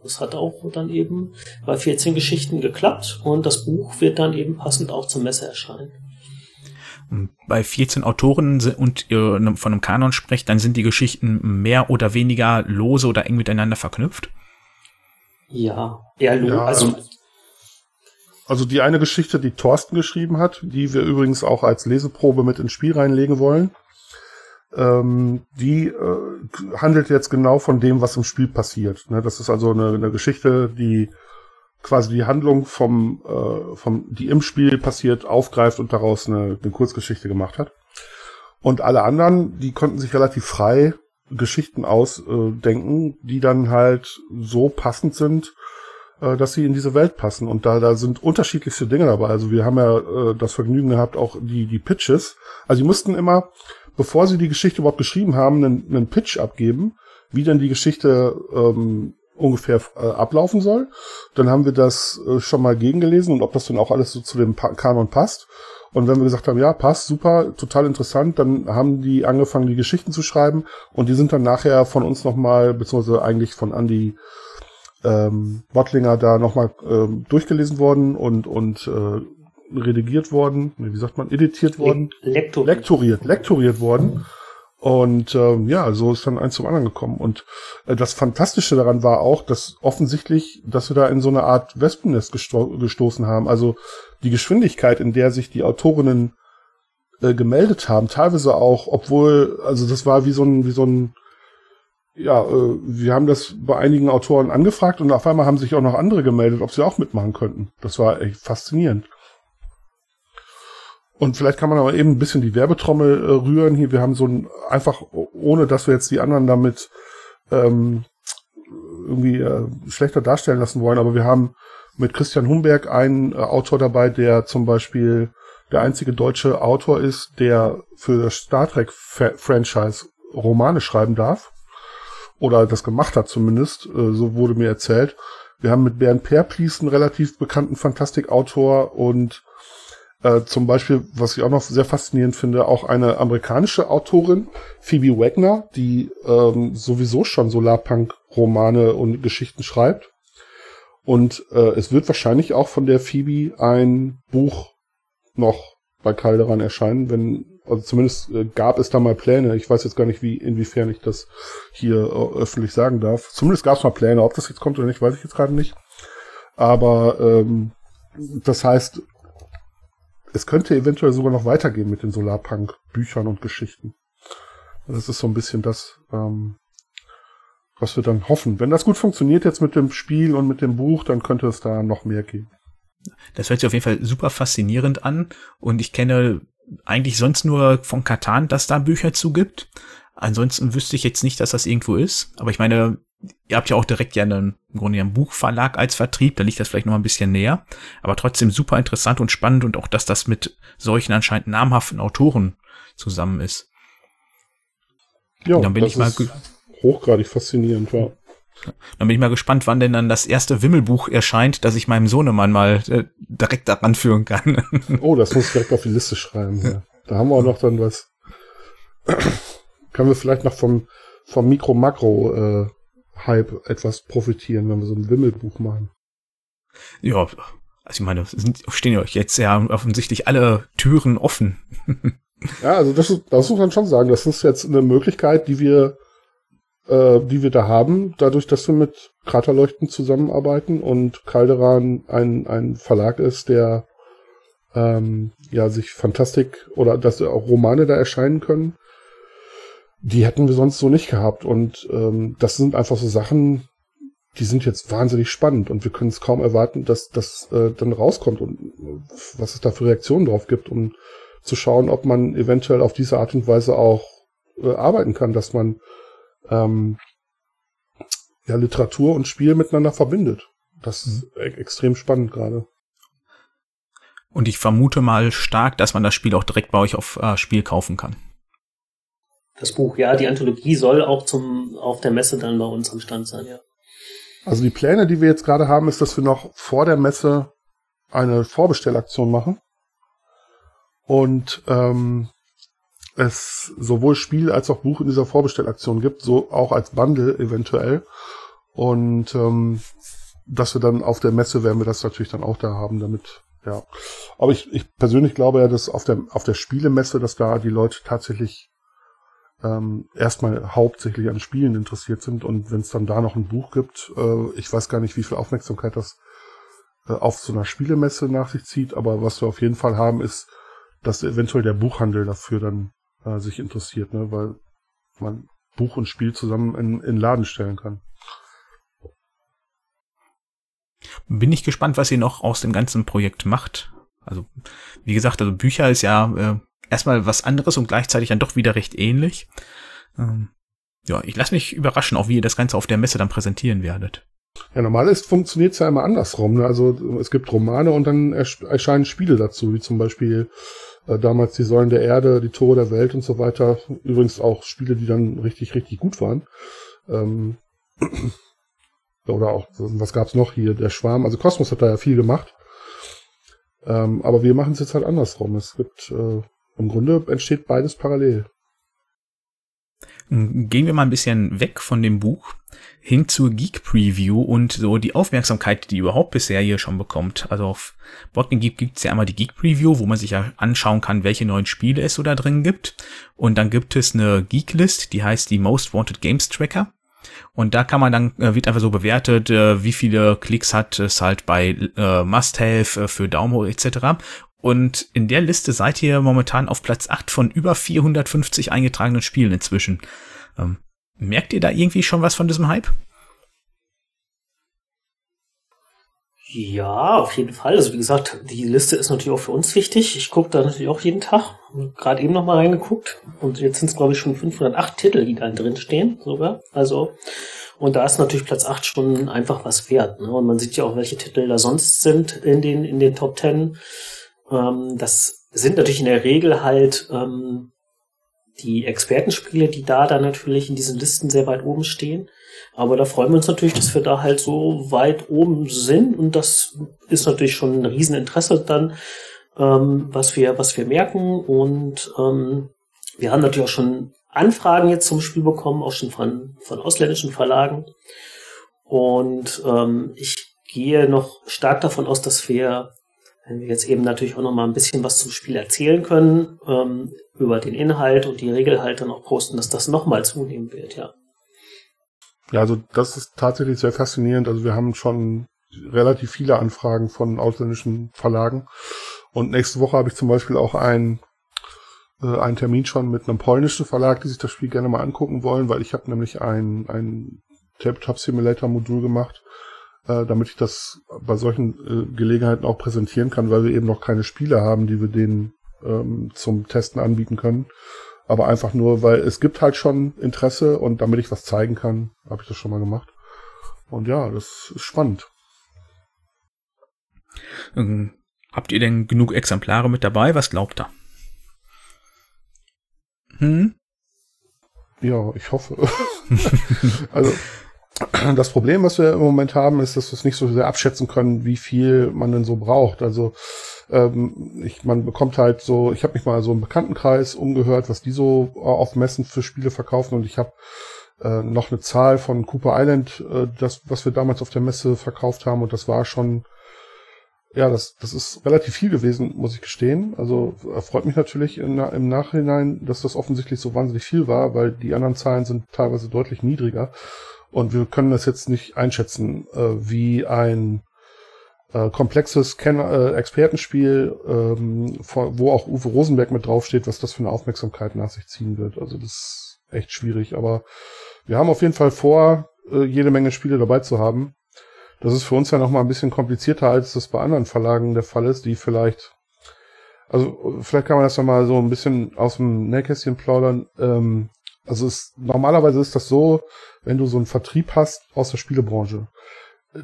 das hat auch dann eben bei 14 Geschichten geklappt. Und das Buch wird dann eben passend auch zur Messe erscheinen. Bei 14 Autoren und ihr von einem Kanon sprecht, dann sind die Geschichten mehr oder weniger lose oder eng miteinander verknüpft? Ja, eher lose. Ja, also die eine Geschichte, die Thorsten geschrieben hat, die wir übrigens auch als Leseprobe mit ins Spiel reinlegen wollen, Die handelt jetzt genau von dem, was im Spiel passiert. Ne? Das ist also eine Geschichte, die quasi die Handlung die im Spiel passiert, aufgreift und daraus eine Kurzgeschichte gemacht hat. Und alle anderen, die konnten sich relativ frei Geschichten ausdenken, die dann halt so passend sind, dass sie in diese Welt passen. Und da sind unterschiedlichste Dinge dabei. Also wir haben ja das Vergnügen gehabt, auch die Pitches. Also die mussten immer, bevor sie die Geschichte überhaupt geschrieben haben, einen Pitch abgeben, wie denn die Geschichte ungefähr ablaufen soll. Dann haben wir das schon mal gegengelesen und ob das dann auch alles so zu dem Kanon passt. Und wenn wir gesagt haben, ja, passt, super, total interessant, dann haben die angefangen, die Geschichten zu schreiben. Und die sind dann nachher von uns nochmal, beziehungsweise eigentlich von Andy Bottlinger da nochmal durchgelesen worden und redigiert worden, wie sagt man, editiert worden. Lektoriert worden. Und ja, so ist dann eins zum anderen gekommen. Und das Fantastische daran war auch, dass offensichtlich, dass wir da in so eine Art Wespennest gestoßen haben. Also die Geschwindigkeit, in der sich die Autorinnen gemeldet haben, teilweise auch, obwohl, also das war wie so ein ja, wir haben das bei einigen Autoren angefragt und auf einmal haben sich auch noch andere gemeldet, ob sie auch mitmachen könnten. Das war echt faszinierend. Und vielleicht kann man aber eben ein bisschen die Werbetrommel rühren. Hier, wir haben so ein, einfach, ohne dass wir jetzt die anderen damit irgendwie schlechter darstellen lassen wollen, aber wir haben mit Christian Humberg einen Autor dabei, der zum Beispiel der einzige deutsche Autor ist, der für das Star Trek-Franchise Romane schreiben darf. Oder das gemacht hat zumindest, so wurde mir erzählt. Wir haben mit Bernd Perplies einen relativ bekannten Fantastikautor und zum Beispiel, was ich auch noch sehr faszinierend finde, auch eine amerikanische Autorin, Phoebe Wagner, die sowieso schon Solarpunk-Romane und Geschichten schreibt. Und es wird wahrscheinlich auch von der Phoebe ein Buch noch bei Calderan erscheinen, also zumindest gab es da mal Pläne. Ich weiß jetzt gar nicht, inwiefern ich das hier öffentlich sagen darf. Zumindest gab es mal Pläne. Ob das jetzt kommt oder nicht, weiß ich jetzt gerade nicht. Aber das heißt, es könnte eventuell sogar noch weitergehen mit den Solarpunk-Büchern und Geschichten. Das ist so ein bisschen das, was wir dann hoffen. Wenn das gut funktioniert jetzt mit dem Spiel und mit dem Buch, dann könnte es da noch mehr geben. Das hört sich auf jeden Fall super faszinierend an. Und ich kenne eigentlich sonst nur von Catan, dass da Bücher zu gibt. Ansonsten wüsste ich jetzt nicht, dass das irgendwo ist. Aber ich meine, ihr habt ja auch direkt im Grunde einen Buchverlag als Vertrieb, da liegt das vielleicht noch ein bisschen näher. Aber trotzdem super interessant und spannend und auch, dass das mit solchen anscheinend namhaften Autoren zusammen ist. Ja, dann bin ich mal hochgradig faszinierend, ja. Dann bin ich mal gespannt, wann denn dann das erste Wimmelbuch erscheint, dass ich meinem Sohnemann mal direkt daran führen kann. Oh, das muss ich direkt auf die Liste schreiben. Ja. Da haben wir auch noch dann was. Können wir vielleicht noch vom Mikro-Makro-Hype etwas profitieren, wenn wir so ein Wimmelbuch machen? Ja, also ich meine, stehen ja euch jetzt ja offensichtlich alle Türen offen. Ja, also das muss man schon sagen. Das ist jetzt eine Möglichkeit, die wir da haben, dadurch, dass wir mit Kraterleuchten zusammenarbeiten und Calderan ein Verlag ist, der ja sich Fantastik oder dass auch Romane da erscheinen können, die hätten wir sonst so nicht gehabt und das sind einfach so Sachen, die sind jetzt wahnsinnig spannend und wir können es kaum erwarten, dass das dann rauskommt und was es da für Reaktionen drauf gibt, um zu schauen, ob man eventuell auf diese Art und Weise auch arbeiten kann, dass man ja, Literatur und Spiel miteinander verbindet. Das ist extrem spannend gerade. Und ich vermute mal stark, dass man das Spiel auch direkt bei euch auf Spiel kaufen kann. Das Buch, ja, die Anthologie soll auch auf der Messe dann bei uns am Stand sein, ja. Also die Pläne, die wir jetzt gerade haben, ist, dass wir noch vor der Messe eine Vorbestellaktion machen. Und es sowohl Spiel als auch Buch in dieser Vorbestellaktion gibt, so auch als Bundle eventuell. Und dass wir dann auf der Messe werden wir das natürlich dann auch da haben, damit, ja. Aber ich persönlich glaube ja, dass auf der Spielemesse, dass da die Leute tatsächlich erstmal hauptsächlich an Spielen interessiert sind. Und wenn es dann da noch ein Buch gibt, ich weiß gar nicht, wie viel Aufmerksamkeit das auf so einer Spielemesse nach sich zieht, aber was wir auf jeden Fall haben, ist, dass eventuell der Buchhandel dafür dann sich interessiert, ne? Weil man Buch und Spiel zusammen in Laden stellen kann. Bin ich gespannt, was ihr noch aus dem ganzen Projekt macht. Also, wie gesagt, also Bücher ist ja erstmal was anderes und gleichzeitig dann doch wieder recht ähnlich. Ja, ich lasse mich überraschen, auch wie ihr das Ganze auf der Messe dann präsentieren werdet. Ja, normal funktioniert es ja immer andersrum. Ne? Also es gibt Romane und dann erscheinen Spiele dazu, wie zum Beispiel damals die Säulen der Erde, die Tore der Welt und so weiter. Übrigens auch Spiele, die dann richtig, richtig gut waren. Oder auch, was gab's noch hier? Der Schwarm. Also Kosmos hat da ja viel gemacht. Aber wir machen es jetzt halt andersrum. Es gibt, im Grunde entsteht beides parallel. Gehen wir mal ein bisschen weg von dem Buch hin zur Geek-Preview und so die Aufmerksamkeit, die ihr überhaupt bisher hier schon bekommt. Also auf BoardGameGeek gibt's ja einmal die Geek-Preview, wo man sich ja anschauen kann, welche neuen Spiele es so da drin gibt. Und dann gibt es eine Geek-List, die heißt die Most Wanted Games Tracker. Und da kann man dann, wird einfach so bewertet, wie viele Klicks hat es halt bei Must-Have, für Daumen hoch etc. Und in der Liste seid ihr momentan auf Platz 8 von über 450 eingetragenen Spielen inzwischen. Merkt ihr da irgendwie schon was von diesem Hype? Ja, auf jeden Fall. Also wie gesagt, die Liste ist natürlich auch für uns wichtig. Ich gucke da natürlich auch jeden Tag. Gerade eben nochmal reingeguckt. Und jetzt sind es, glaube ich, schon 508 Titel, die da drin stehen sogar. Also, und da ist natürlich Platz 8 schon einfach was wert. Ne? Und man sieht ja auch, welche Titel da sonst sind in den Top 10. Das sind natürlich in der Regel halt die Expertenspiele, die da natürlich in diesen Listen sehr weit oben stehen. Aber da freuen wir uns natürlich, dass wir da halt so weit oben sind. Und das ist natürlich schon ein Rieseninteresse dann, was wir merken. Und wir haben natürlich auch schon Anfragen jetzt zum Spiel bekommen, auch schon von ausländischen Verlagen. Und ich gehe noch stark davon aus, dass wir, wenn wir jetzt eben natürlich auch noch mal ein bisschen was zum Spiel erzählen können, über den Inhalt und die Regel halt dann auch posten, dass das nochmal zunehmen wird, ja. Ja, also das ist tatsächlich sehr faszinierend. Also wir haben schon relativ viele Anfragen von ausländischen Verlagen. Und nächste Woche habe ich zum Beispiel auch einen Termin schon mit einem polnischen Verlag, die sich das Spiel gerne mal angucken wollen, weil ich habe nämlich ein Tabletop Simulator Modul gemacht, damit ich das bei solchen Gelegenheiten auch präsentieren kann, weil wir eben noch keine Spiele haben, die wir denen zum Testen anbieten können. Aber einfach nur, weil es gibt halt schon Interesse und damit ich was zeigen kann, habe ich das schon mal gemacht. Und ja, das ist spannend. Habt ihr denn genug Exemplare mit dabei? Was glaubt ihr? Ja, ich hoffe. Also, das Problem, was wir im Moment haben, ist, dass wir es nicht so sehr abschätzen können, wie viel man denn so braucht. Also man bekommt halt so, ich habe mich mal so im Bekanntenkreis umgehört, was die so auf Messen für Spiele verkaufen, und ich habe noch eine Zahl von Cooper Island, das, was wir damals auf der Messe verkauft haben, und das war schon, ja, das ist relativ viel gewesen, muss ich gestehen. Also freut mich natürlich im Nachhinein, dass das offensichtlich so wahnsinnig viel war, weil die anderen Zahlen sind teilweise deutlich niedriger. Und wir können das jetzt nicht einschätzen, wie ein komplexes Expertenspiel, wo auch Uwe Rosenberg mit draufsteht, was das für eine Aufmerksamkeit nach sich ziehen wird. Also das ist echt schwierig. Aber wir haben auf jeden Fall vor, jede Menge Spiele dabei zu haben. Das ist für uns ja nochmal ein bisschen komplizierter, als das bei anderen Verlagen der Fall ist, die vielleicht... Also vielleicht kann man das nochmal so ein bisschen aus dem Nähkästchen plaudern. Also normalerweise ist das so, wenn du so einen Vertrieb hast aus der Spielebranche,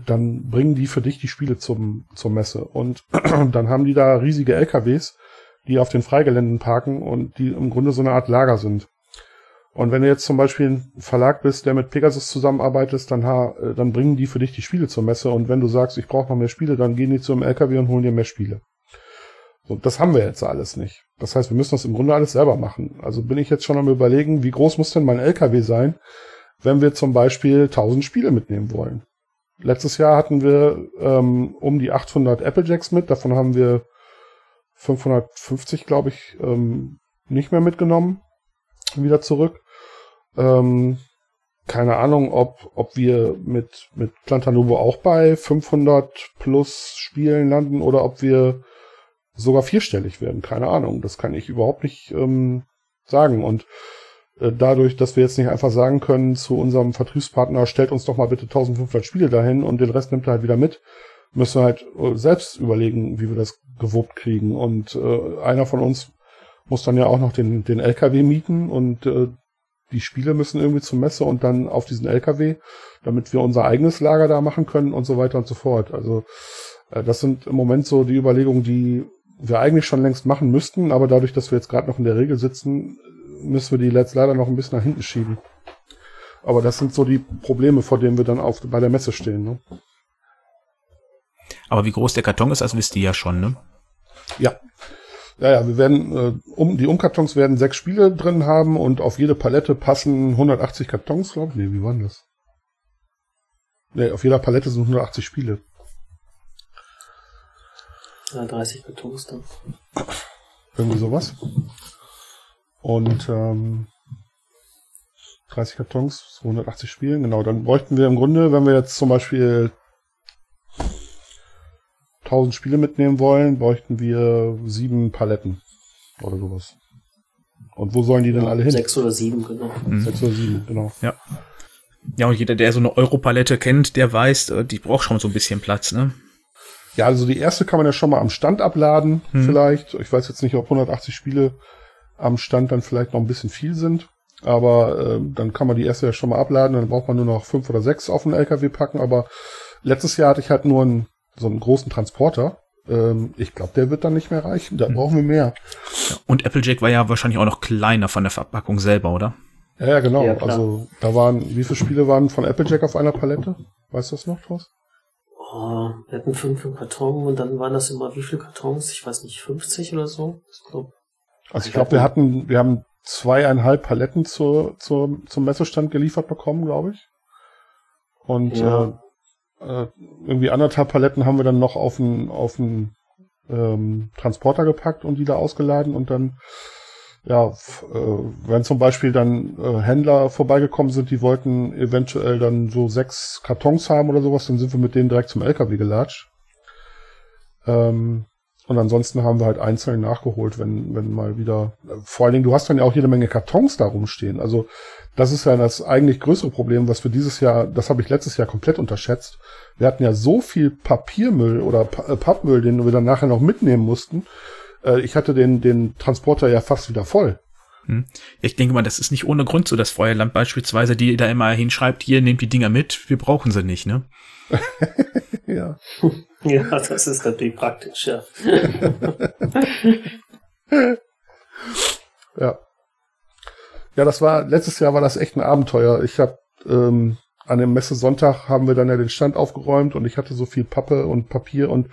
dann bringen die für dich die Spiele zur Messe. Und dann haben die da riesige LKWs, die auf den Freigeländen parken und die im Grunde so eine Art Lager sind. Und wenn du jetzt zum Beispiel ein Verlag bist, der mit Pegasus zusammenarbeitet, dann bringen die für dich die Spiele zur Messe. Und wenn du sagst, ich brauche noch mehr Spiele, dann gehen die zu einem LKW und holen dir mehr Spiele. Und das haben wir jetzt alles nicht. Das heißt, wir müssen das im Grunde alles selber machen. Also bin ich jetzt schon am Überlegen, wie groß muss denn mein LKW sein, wenn wir zum Beispiel 1000 Spiele mitnehmen wollen. Letztes Jahr hatten wir um die 800 Applejacks mit. Davon haben wir 550, glaube ich, nicht mehr mitgenommen. Wieder zurück. Keine Ahnung, ob wir mit Planta Nubo auch bei 500 plus Spielen landen oder ob wir sogar vierstellig werden. Keine Ahnung, das kann ich überhaupt nicht sagen. Und dadurch, dass wir jetzt nicht einfach sagen können zu unserem Vertriebspartner, stellt uns doch mal bitte 1500 Spiele dahin und den Rest nimmt er halt wieder mit, müssen wir halt selbst überlegen, wie wir das gewuppt kriegen. Und einer von uns muss dann ja auch noch den LKW mieten und die Spiele müssen irgendwie zur Messe und dann auf diesen LKW, damit wir unser eigenes Lager da machen können und so weiter und so fort. Also das sind im Moment so die Überlegungen, die wir eigentlich schon längst machen müssten, aber dadurch, dass wir jetzt gerade noch in der Regel sitzen, müssen wir die jetzt leider noch ein bisschen nach hinten schieben. Aber das sind so die Probleme, vor denen wir dann bei der Messe stehen. Ne? Aber wie groß der Karton ist, das wisst ihr ja schon, ne? Ja. Ja, wir werden, die Umkartons werden 6 Spiele drin haben und auf jede Palette passen 180 Kartons, glaube ich. Nee, wie waren das? Nee, auf jeder Palette sind 180 Spiele. Ja, 30 Kartons dann. Irgendwie sowas. Und 30 Kartons, 280 Spiele, genau. Dann bräuchten wir im Grunde, wenn wir jetzt zum Beispiel 1000 Spiele mitnehmen wollen, bräuchten wir 7 Paletten oder sowas. Und wo sollen die denn alle hin? 6 oder 7, genau. Mhm. 6 oder 7, genau. Ja. Ja, und jeder, der so eine Europalette kennt, der weiß, die braucht schon so ein bisschen Platz, ne? Ja, also die erste kann man ja schon mal am Stand abladen, vielleicht. Ich weiß jetzt nicht, ob 180 Spiele am Stand dann vielleicht noch ein bisschen viel sind. Aber dann kann man die erste ja schon mal abladen, dann braucht man nur noch 5 oder 6 auf den LKW packen. Aber letztes Jahr hatte ich halt nur so einen großen Transporter. Ich glaube, der wird dann nicht mehr reichen. Da brauchen wir mehr. Und Applejack war ja wahrscheinlich auch noch kleiner von der Verpackung selber, oder? Ja, genau. Ja, also da waren, wie viele Spiele waren von Applejack auf einer Palette? Weißt du das noch, Thorsten? Oh, wir hatten 5 im Karton und dann waren das immer wie viele Kartons? Ich weiß nicht, 50 oder so? Also ich glaube, wir haben 2,5 Paletten zum Messestand geliefert bekommen, glaube ich. Und ja. Irgendwie 1,5 Paletten haben wir dann noch auf den Transporter gepackt und die da ausgeladen und dann, ja, wenn zum Beispiel dann Händler vorbeigekommen sind, die wollten eventuell dann so 6 Kartons haben oder sowas, dann sind wir mit denen direkt zum LKW gelatscht. Und ansonsten haben wir halt einzeln nachgeholt, wenn mal wieder, vor allen Dingen, du hast dann ja auch jede Menge Kartons da rumstehen. Also das ist ja das eigentlich größere Problem, was wir dieses Jahr, das habe ich letztes Jahr komplett unterschätzt. Wir hatten ja so viel Papiermüll oder Pappmüll, den wir dann nachher noch mitnehmen mussten. Ich hatte den Transporter ja fast wieder voll. Ich denke mal, das ist nicht ohne Grund so, dass Feuerland beispielsweise, die da immer hinschreibt, hier, nehmt die Dinger mit, wir brauchen sie nicht, ne? Ja. Ja, das ist natürlich praktisch, ja. Ja. Ja, letztes Jahr war das echt ein Abenteuer. Ich habe an dem Messesonntag haben wir dann ja den Stand aufgeräumt und ich hatte so viel Pappe und Papier und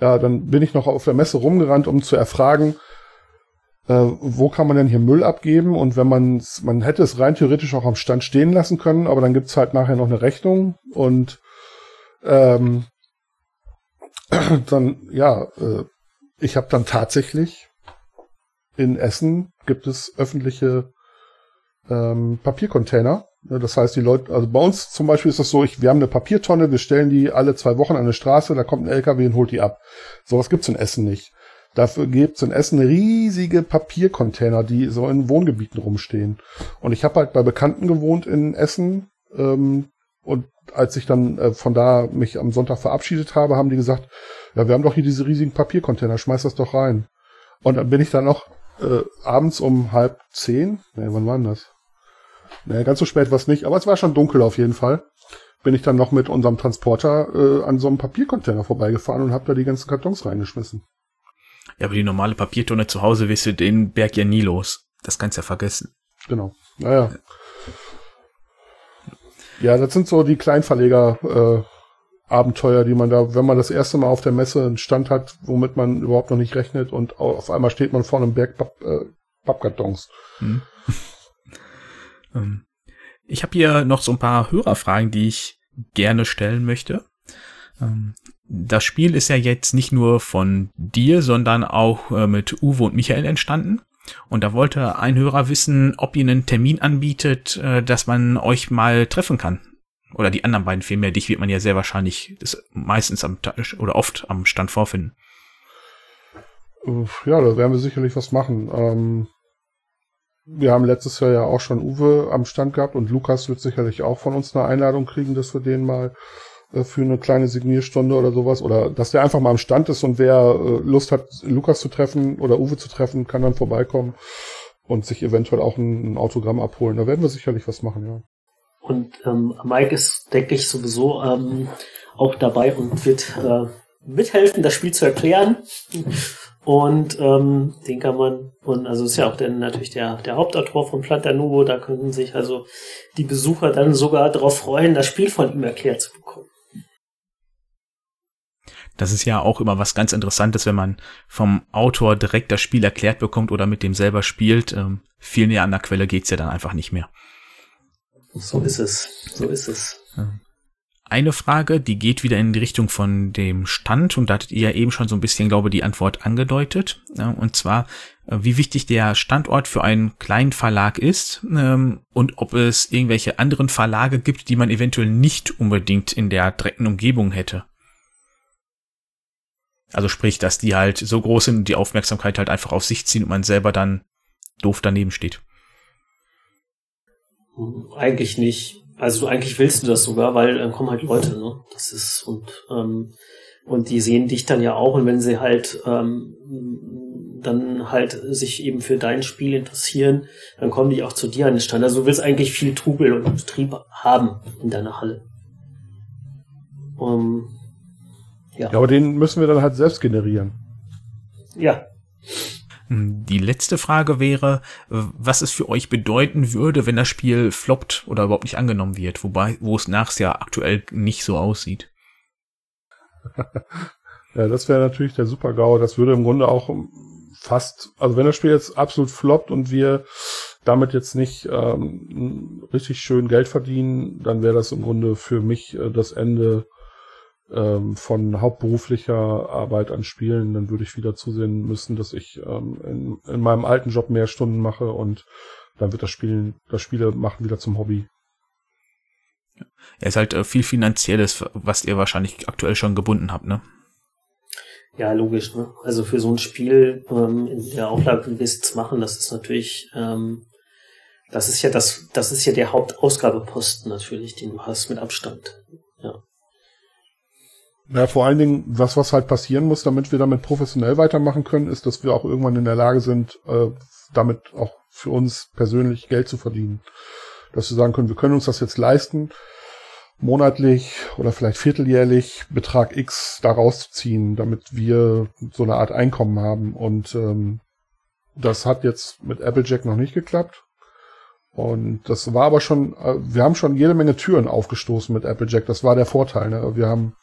ja, dann bin ich noch auf der Messe rumgerannt, um zu erfragen, wo kann man denn hier Müll abgeben? Und wenn man hätte es rein theoretisch auch am Stand stehen lassen können, aber dann gibt's halt nachher noch eine Rechnung und dann, ja, ich habe dann tatsächlich in Essen gibt es öffentliche Papiercontainer. Das heißt, die Leute, also bei uns zum Beispiel ist das so, wir haben eine Papiertonne, wir stellen die alle 2 Wochen an eine Straße, da kommt ein LKW und holt die ab. Sowas gibt's in Essen nicht. Dafür gibt's in Essen riesige Papiercontainer, die so in Wohngebieten rumstehen. Und ich habe halt bei Bekannten gewohnt in Essen, und als ich dann von da mich am Sonntag verabschiedet habe, haben die gesagt, ja, wir haben doch hier diese riesigen Papiercontainer, schmeiß das doch rein. Und dann bin ich dann noch abends um 9:30, wann war denn das? Naja, ganz so spät war es nicht, aber es war schon dunkel auf jeden Fall. Bin ich dann noch mit unserem Transporter an so einem Papiercontainer vorbeigefahren und habe da die ganzen Kartons reingeschmissen. Ja, aber die normale Papiertonne zu Hause wirst du den Berg ja nie los. Das kannst du ja vergessen. Genau, naja. Ja, das sind so die Kleinverleger-Abenteuer, die man da, wenn man das erste Mal auf der Messe einen Stand hat, womit man überhaupt noch nicht rechnet und auf einmal steht man vor einem Berg Pappkartons. Ich habe hier noch so ein paar Hörerfragen, die ich gerne stellen möchte. Das Spiel ist ja jetzt nicht nur von dir, sondern auch mit Uwe und Michael entstanden. Und da wollte ein Hörer wissen, ob ihr einen Termin anbietet, dass man euch mal treffen kann. Oder die anderen beiden vielmehr. Dich wird man ja sehr wahrscheinlich meistens oft am Stand vorfinden. Ja, da werden wir sicherlich was machen. Wir haben letztes Jahr ja auch schon Uwe am Stand gehabt und Lukas wird sicherlich auch von uns eine Einladung kriegen, dass wir den mal für eine kleine Signierstunde oder sowas, oder dass der einfach mal am Stand ist und wer Lust hat, Lukas zu treffen oder Uwe zu treffen, kann dann vorbeikommen und sich eventuell auch ein Autogramm abholen. Da werden wir sicherlich was machen, ja. Und Mike ist, denke ich, sowieso auch dabei und wird mithelfen, das Spiel zu erklären. Und den kann man, und also ist ja auch dann natürlich der Hauptautor von Planta Nubo, da können sich also die Besucher dann sogar darauf freuen, das Spiel von ihm erklärt zu bekommen. Das ist ja auch immer was ganz Interessantes, wenn man vom Autor direkt das Spiel erklärt bekommt oder mit dem selber spielt. Viel näher an der Quelle geht's ja dann einfach nicht mehr. So ist es. Eine Frage, die geht wieder in die Richtung von dem Stand und da hattet ihr ja eben schon so ein bisschen, glaube ich, die Antwort angedeutet. Und zwar, wie wichtig der Standort für einen kleinen Verlag ist und ob es irgendwelche anderen Verlage gibt, die man eventuell nicht unbedingt in der direkten Umgebung hätte. Also sprich, dass die halt so groß sind und die Aufmerksamkeit halt einfach auf sich ziehen und man selber dann doof daneben steht. Eigentlich nicht. Also eigentlich willst du das sogar, weil dann kommen halt Leute, ne? Das ist, und die sehen dich dann ja auch und wenn sie halt dann halt sich eben für dein Spiel interessieren, dann kommen die auch zu dir an den Stand. Also du willst eigentlich viel Trubel und Betrieb haben in deiner Halle. Ja, aber den müssen wir dann halt selbst generieren. Ja. Die letzte Frage wäre, was es für euch bedeuten würde, wenn das Spiel floppt oder überhaupt nicht angenommen wird, wobei, wo es nachs Jahr aktuell nicht so aussieht. Ja, das wäre natürlich der Super-GAU. Das würde im Grunde auch fast, also wenn das Spiel jetzt absolut floppt und wir damit jetzt nicht richtig schön Geld verdienen, dann wäre das im Grunde für mich das Ende von hauptberuflicher Arbeit an Spielen, dann würde ich wieder zusehen müssen, dass ich in meinem alten Job mehr Stunden mache und dann wird das Spiele machen wieder zum Hobby. Ja, ist halt viel Finanzielles, was ihr wahrscheinlich aktuell schon gebunden habt, ne? Ja, logisch, ne? Also für so ein Spiel in der Auflage zu machen, das ist natürlich das ist ja der Hauptausgabeposten natürlich, den du hast mit Abstand. Ja. Ja, vor allen Dingen, was halt passieren muss, damit wir damit professionell weitermachen können, ist, dass wir auch irgendwann in der Lage sind, damit auch für uns persönlich Geld zu verdienen. Dass wir sagen können, wir können uns das jetzt leisten, monatlich oder vielleicht vierteljährlich Betrag X daraus zu ziehen, damit wir so eine Art Einkommen haben. Und das hat jetzt mit Applejack noch nicht geklappt. Und das war aber schon, wir haben schon jede Menge Türen aufgestoßen mit Applejack. Das war der Vorteil, ne? Wir haben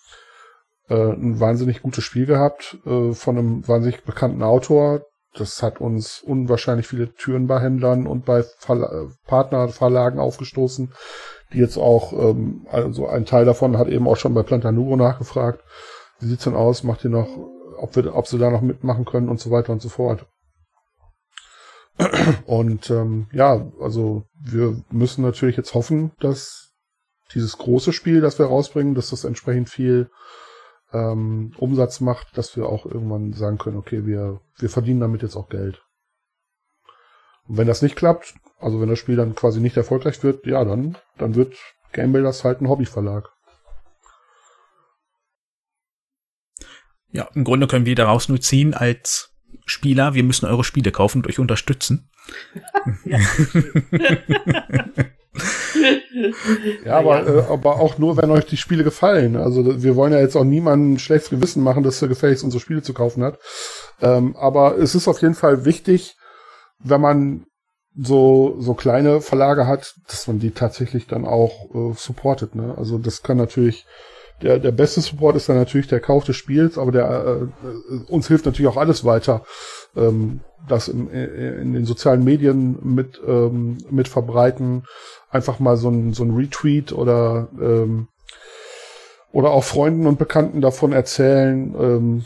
ein wahnsinnig gutes Spiel gehabt von einem wahnsinnig bekannten Autor. Das hat uns unwahrscheinlich viele Türen bei Händlern und bei Partnerverlagen aufgestoßen, die jetzt auch, also ein Teil davon hat eben auch schon bei Planta Nubo nachgefragt, wie sieht's denn aus, macht ihr noch, ob sie da noch mitmachen können und so weiter und so fort. Und ja, also wir müssen natürlich jetzt hoffen, dass dieses große Spiel, das wir rausbringen, dass das entsprechend viel Umsatz macht, dass wir auch irgendwann sagen können, okay, wir verdienen damit jetzt auch Geld. Und wenn das nicht klappt, also wenn das Spiel dann quasi nicht erfolgreich wird, ja, dann wird Game Builders halt ein Hobbyverlag. Ja, im Grunde können wir daraus nur ziehen als Spieler, wir müssen eure Spiele kaufen und euch unterstützen. Ja, aber auch nur, wenn euch die Spiele gefallen. Also wir wollen ja jetzt auch niemandem ein schlechtes Gewissen machen, dass er gefälligst unsere Spiele zu kaufen hat. Aber es ist auf jeden Fall wichtig, wenn man so kleine Verlage hat, dass man die tatsächlich dann auch supportet, ne? Also das kann natürlich der beste Support ist dann natürlich der Kauf des Spiels, aber uns hilft natürlich auch alles weiter, das in den sozialen Medien mit verbreiten, einfach mal so ein Retweet oder auch Freunden und Bekannten davon erzählen,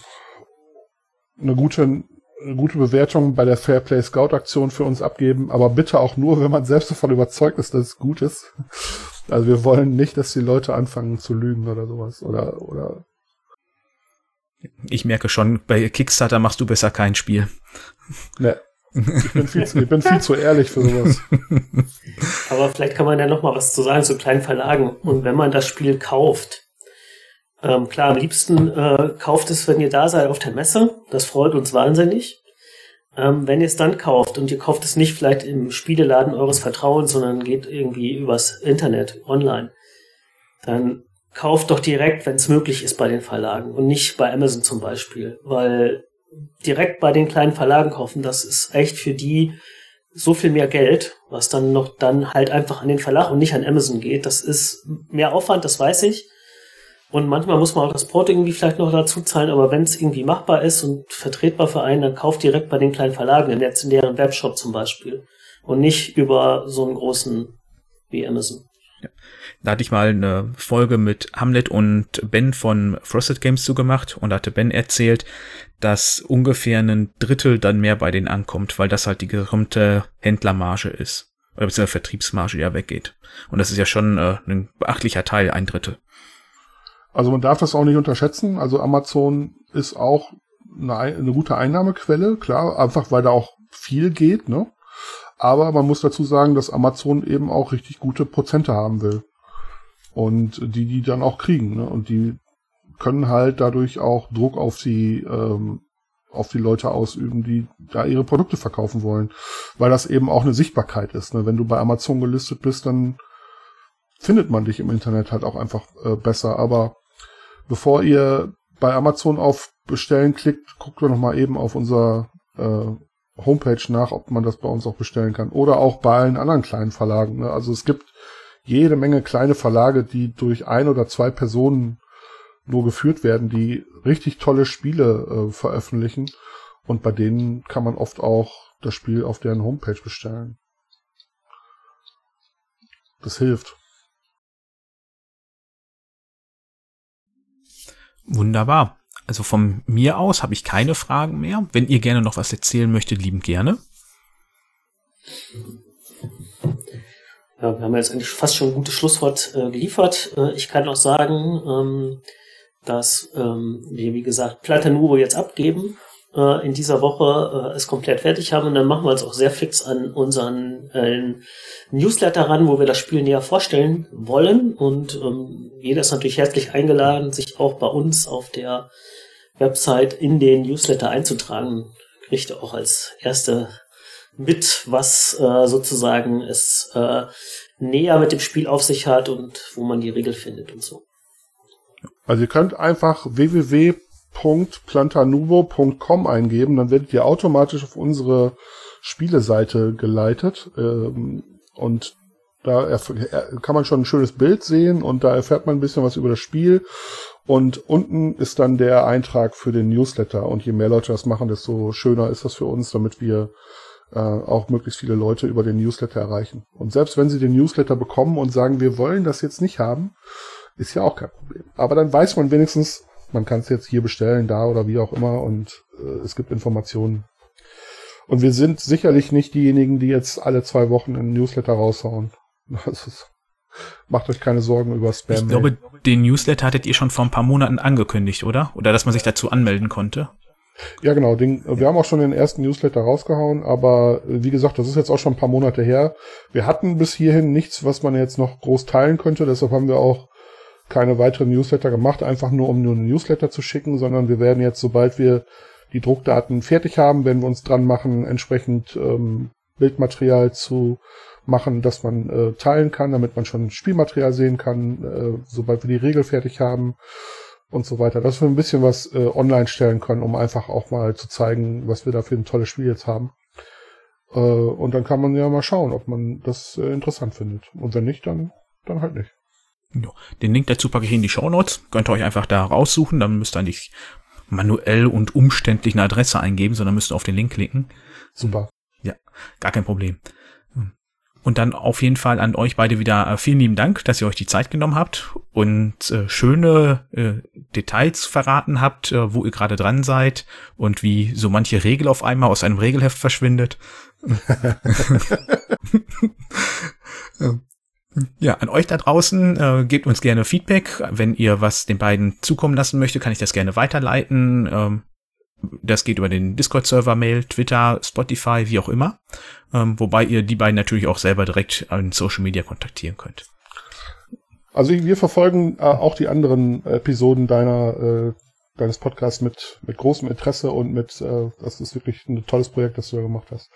eine gute Bewertung bei der Fairplay Scout Aktion für uns abgeben, aber bitte auch nur, wenn man selbst davon überzeugt ist, dass es gut ist. Also wir wollen nicht, dass die Leute anfangen zu lügen oder sowas oder. Ich merke schon, bei Kickstarter machst du besser kein Spiel. Ne, Ich bin viel zu ehrlich für sowas. Aber vielleicht kann man ja noch mal was zu sagen zu kleinen Verlagen. Und wenn man das Spiel kauft, klar, am liebsten kauft es, wenn ihr da seid, auf der Messe. Das freut uns wahnsinnig. Wenn ihr es dann kauft und ihr kauft es nicht vielleicht im Spieleladen eures Vertrauens, sondern geht irgendwie übers Internet, online, dann kauft doch direkt, wenn es möglich ist, bei den Verlagen und nicht bei Amazon zum Beispiel, weil direkt bei den kleinen Verlagen kaufen, das ist echt für die so viel mehr Geld, was dann noch dann halt einfach an den Verlag und nicht an Amazon geht. Das ist mehr Aufwand, das weiß ich. Und manchmal muss man auch das Porto irgendwie vielleicht noch dazu zahlen, aber wenn es irgendwie machbar ist und vertretbar für einen, dann kauft direkt bei den kleinen Verlagen im Netz, in deren Webshop zum Beispiel und nicht über so einen großen wie Amazon. Ja. Da hatte ich mal eine Folge mit Hamlet und Ben von Frosted Games zugemacht und da hatte Ben erzählt, dass ungefähr ein Drittel dann mehr bei denen ankommt, weil das halt die gesamte Händlermarge ist. Oder beziehungsweise Vertriebsmarge, die ja weggeht. Und das ist ja schon ein beachtlicher Teil, ein Drittel. Also man darf das auch nicht unterschätzen. Also Amazon ist auch eine gute Einnahmequelle, klar, einfach weil da auch viel geht, ne? Aber man muss dazu sagen, dass Amazon eben auch richtig gute Prozente haben will. Und die dann auch kriegen, ne? Und die können halt dadurch auch Druck auf die Leute ausüben, die da ihre Produkte verkaufen wollen. Weil das eben auch eine Sichtbarkeit ist, ne? Wenn du bei Amazon gelistet bist, dann findet man dich im Internet halt auch einfach besser. Aber bevor ihr bei Amazon auf Bestellen klickt, guckt doch nochmal eben auf unser Homepage nach, ob man das bei uns auch bestellen kann. Oder auch bei allen anderen kleinen Verlagen, ne? Also es gibt jede Menge kleine Verlage, die durch ein oder zwei Personen nur geführt werden, die richtig tolle Spiele veröffentlichen. Und bei denen kann man oft auch das Spiel auf deren Homepage bestellen. Das hilft. Wunderbar. Also von mir aus habe ich keine Fragen mehr. Wenn ihr gerne noch was erzählen möchtet, liebend gerne. Ja, wir haben jetzt eigentlich fast schon ein gutes Schlusswort geliefert. Ich kann auch sagen, dass wir, wie gesagt, Planta Nubo jetzt abgeben, in dieser Woche es komplett fertig haben und dann machen wir uns auch sehr fix an unseren Newsletter ran, wo wir das Spiel näher vorstellen wollen und jeder ist natürlich herzlich eingeladen, sich auch bei uns auf der Website in den Newsletter einzutragen. Kriegt auch als erste mit, was sozusagen es näher mit dem Spiel auf sich hat und wo man die Regel findet und so. Also ihr könnt einfach www.plantanubo.com eingeben, dann werdet ihr automatisch auf unsere Spieleseite geleitet und da kann man schon ein schönes Bild sehen und da erfährt man ein bisschen was über das Spiel und unten ist dann der Eintrag für den Newsletter und je mehr Leute das machen, desto schöner ist das für uns, damit wir auch möglichst viele Leute über den Newsletter erreichen. Und selbst wenn sie den Newsletter bekommen und sagen, wir wollen das jetzt nicht haben, ist ja auch kein Problem. Aber dann weiß man wenigstens, man kann es jetzt hier bestellen, da oder wie auch immer und es gibt Informationen. Und wir sind sicherlich nicht diejenigen, die jetzt alle 2 Wochen einen Newsletter raushauen. Macht euch keine Sorgen über Spam. Ich glaube, den Newsletter hattet ihr schon vor ein paar Monaten angekündigt, oder? Oder dass man sich dazu anmelden konnte? Ja, genau. Wir haben auch schon den ersten Newsletter rausgehauen, aber wie gesagt, das ist jetzt auch schon ein paar Monate her. Wir hatten bis hierhin nichts, was man jetzt noch groß teilen könnte, deshalb haben wir auch keine weiteren Newsletter gemacht, einfach nur um nur einen Newsletter zu schicken, sondern wir werden jetzt, sobald wir die Druckdaten fertig haben, werden wir uns dran machen, entsprechend Bildmaterial zu machen, dass man teilen kann, damit man schon Spielmaterial sehen kann, sobald wir die Regel fertig haben und so weiter, dass wir ein bisschen was online stellen können, um einfach auch mal zu zeigen, was wir da für ein tolles Spiel jetzt haben. Und dann kann man ja mal schauen, ob man das interessant findet. Und wenn nicht, dann halt nicht. Den Link dazu packe ich in die Shownotes. Könnt ihr euch einfach da raussuchen. Dann müsst ihr nicht manuell und umständlich eine Adresse eingeben, sondern müsst ihr auf den Link klicken. Super. Ja, gar kein Problem. Und dann auf jeden Fall an euch beide wieder vielen lieben Dank, dass ihr euch die Zeit genommen habt und schöne Details verraten habt, wo ihr gerade dran seid und wie so manche Regel auf einmal aus einem Regelheft verschwindet. Ja, an euch da draußen, gebt uns gerne Feedback. Wenn ihr was den beiden zukommen lassen möchtet, kann ich das gerne weiterleiten. Das geht über den Discord-Server, Mail, Twitter, Spotify, wie auch immer. Wobei ihr die beiden natürlich auch selber direkt an Social Media kontaktieren könnt. Also wir verfolgen auch die anderen Episoden deines Podcasts mit großem Interesse und das ist wirklich ein tolles Projekt, das du da gemacht hast.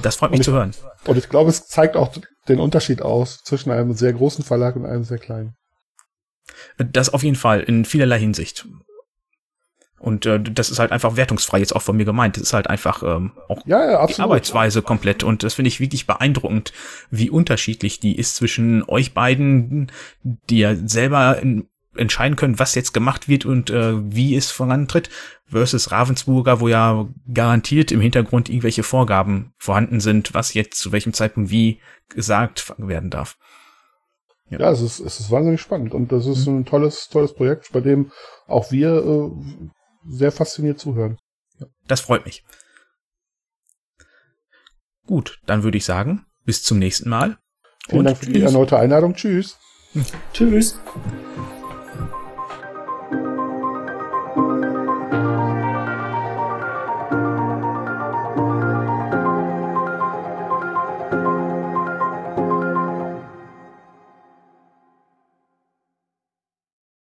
Das freut mich zu hören. Und ich glaube, es zeigt auch den Unterschied aus zwischen einem sehr großen Verlag und einem sehr kleinen. Das auf jeden Fall, in vielerlei Hinsicht. Und das ist halt einfach wertungsfrei jetzt auch von mir gemeint. Das ist halt einfach auch die Arbeitsweise komplett. Und das finde ich wirklich beeindruckend, wie unterschiedlich die ist zwischen euch beiden, die ja selber entscheiden können, was jetzt gemacht wird und wie es vorantritt, versus Ravensburger, wo ja garantiert im Hintergrund irgendwelche Vorgaben vorhanden sind, was jetzt zu welchem Zeitpunkt wie gesagt werden darf. Ja, es ist wahnsinnig spannend. Und das ist ein tolles Projekt, bei dem auch wir sehr fasziniert zuhören. Das freut mich. Gut, dann würde ich sagen, bis zum nächsten Mal. Vielen Dank für die erneute Einladung. Tschüss. Tschüss.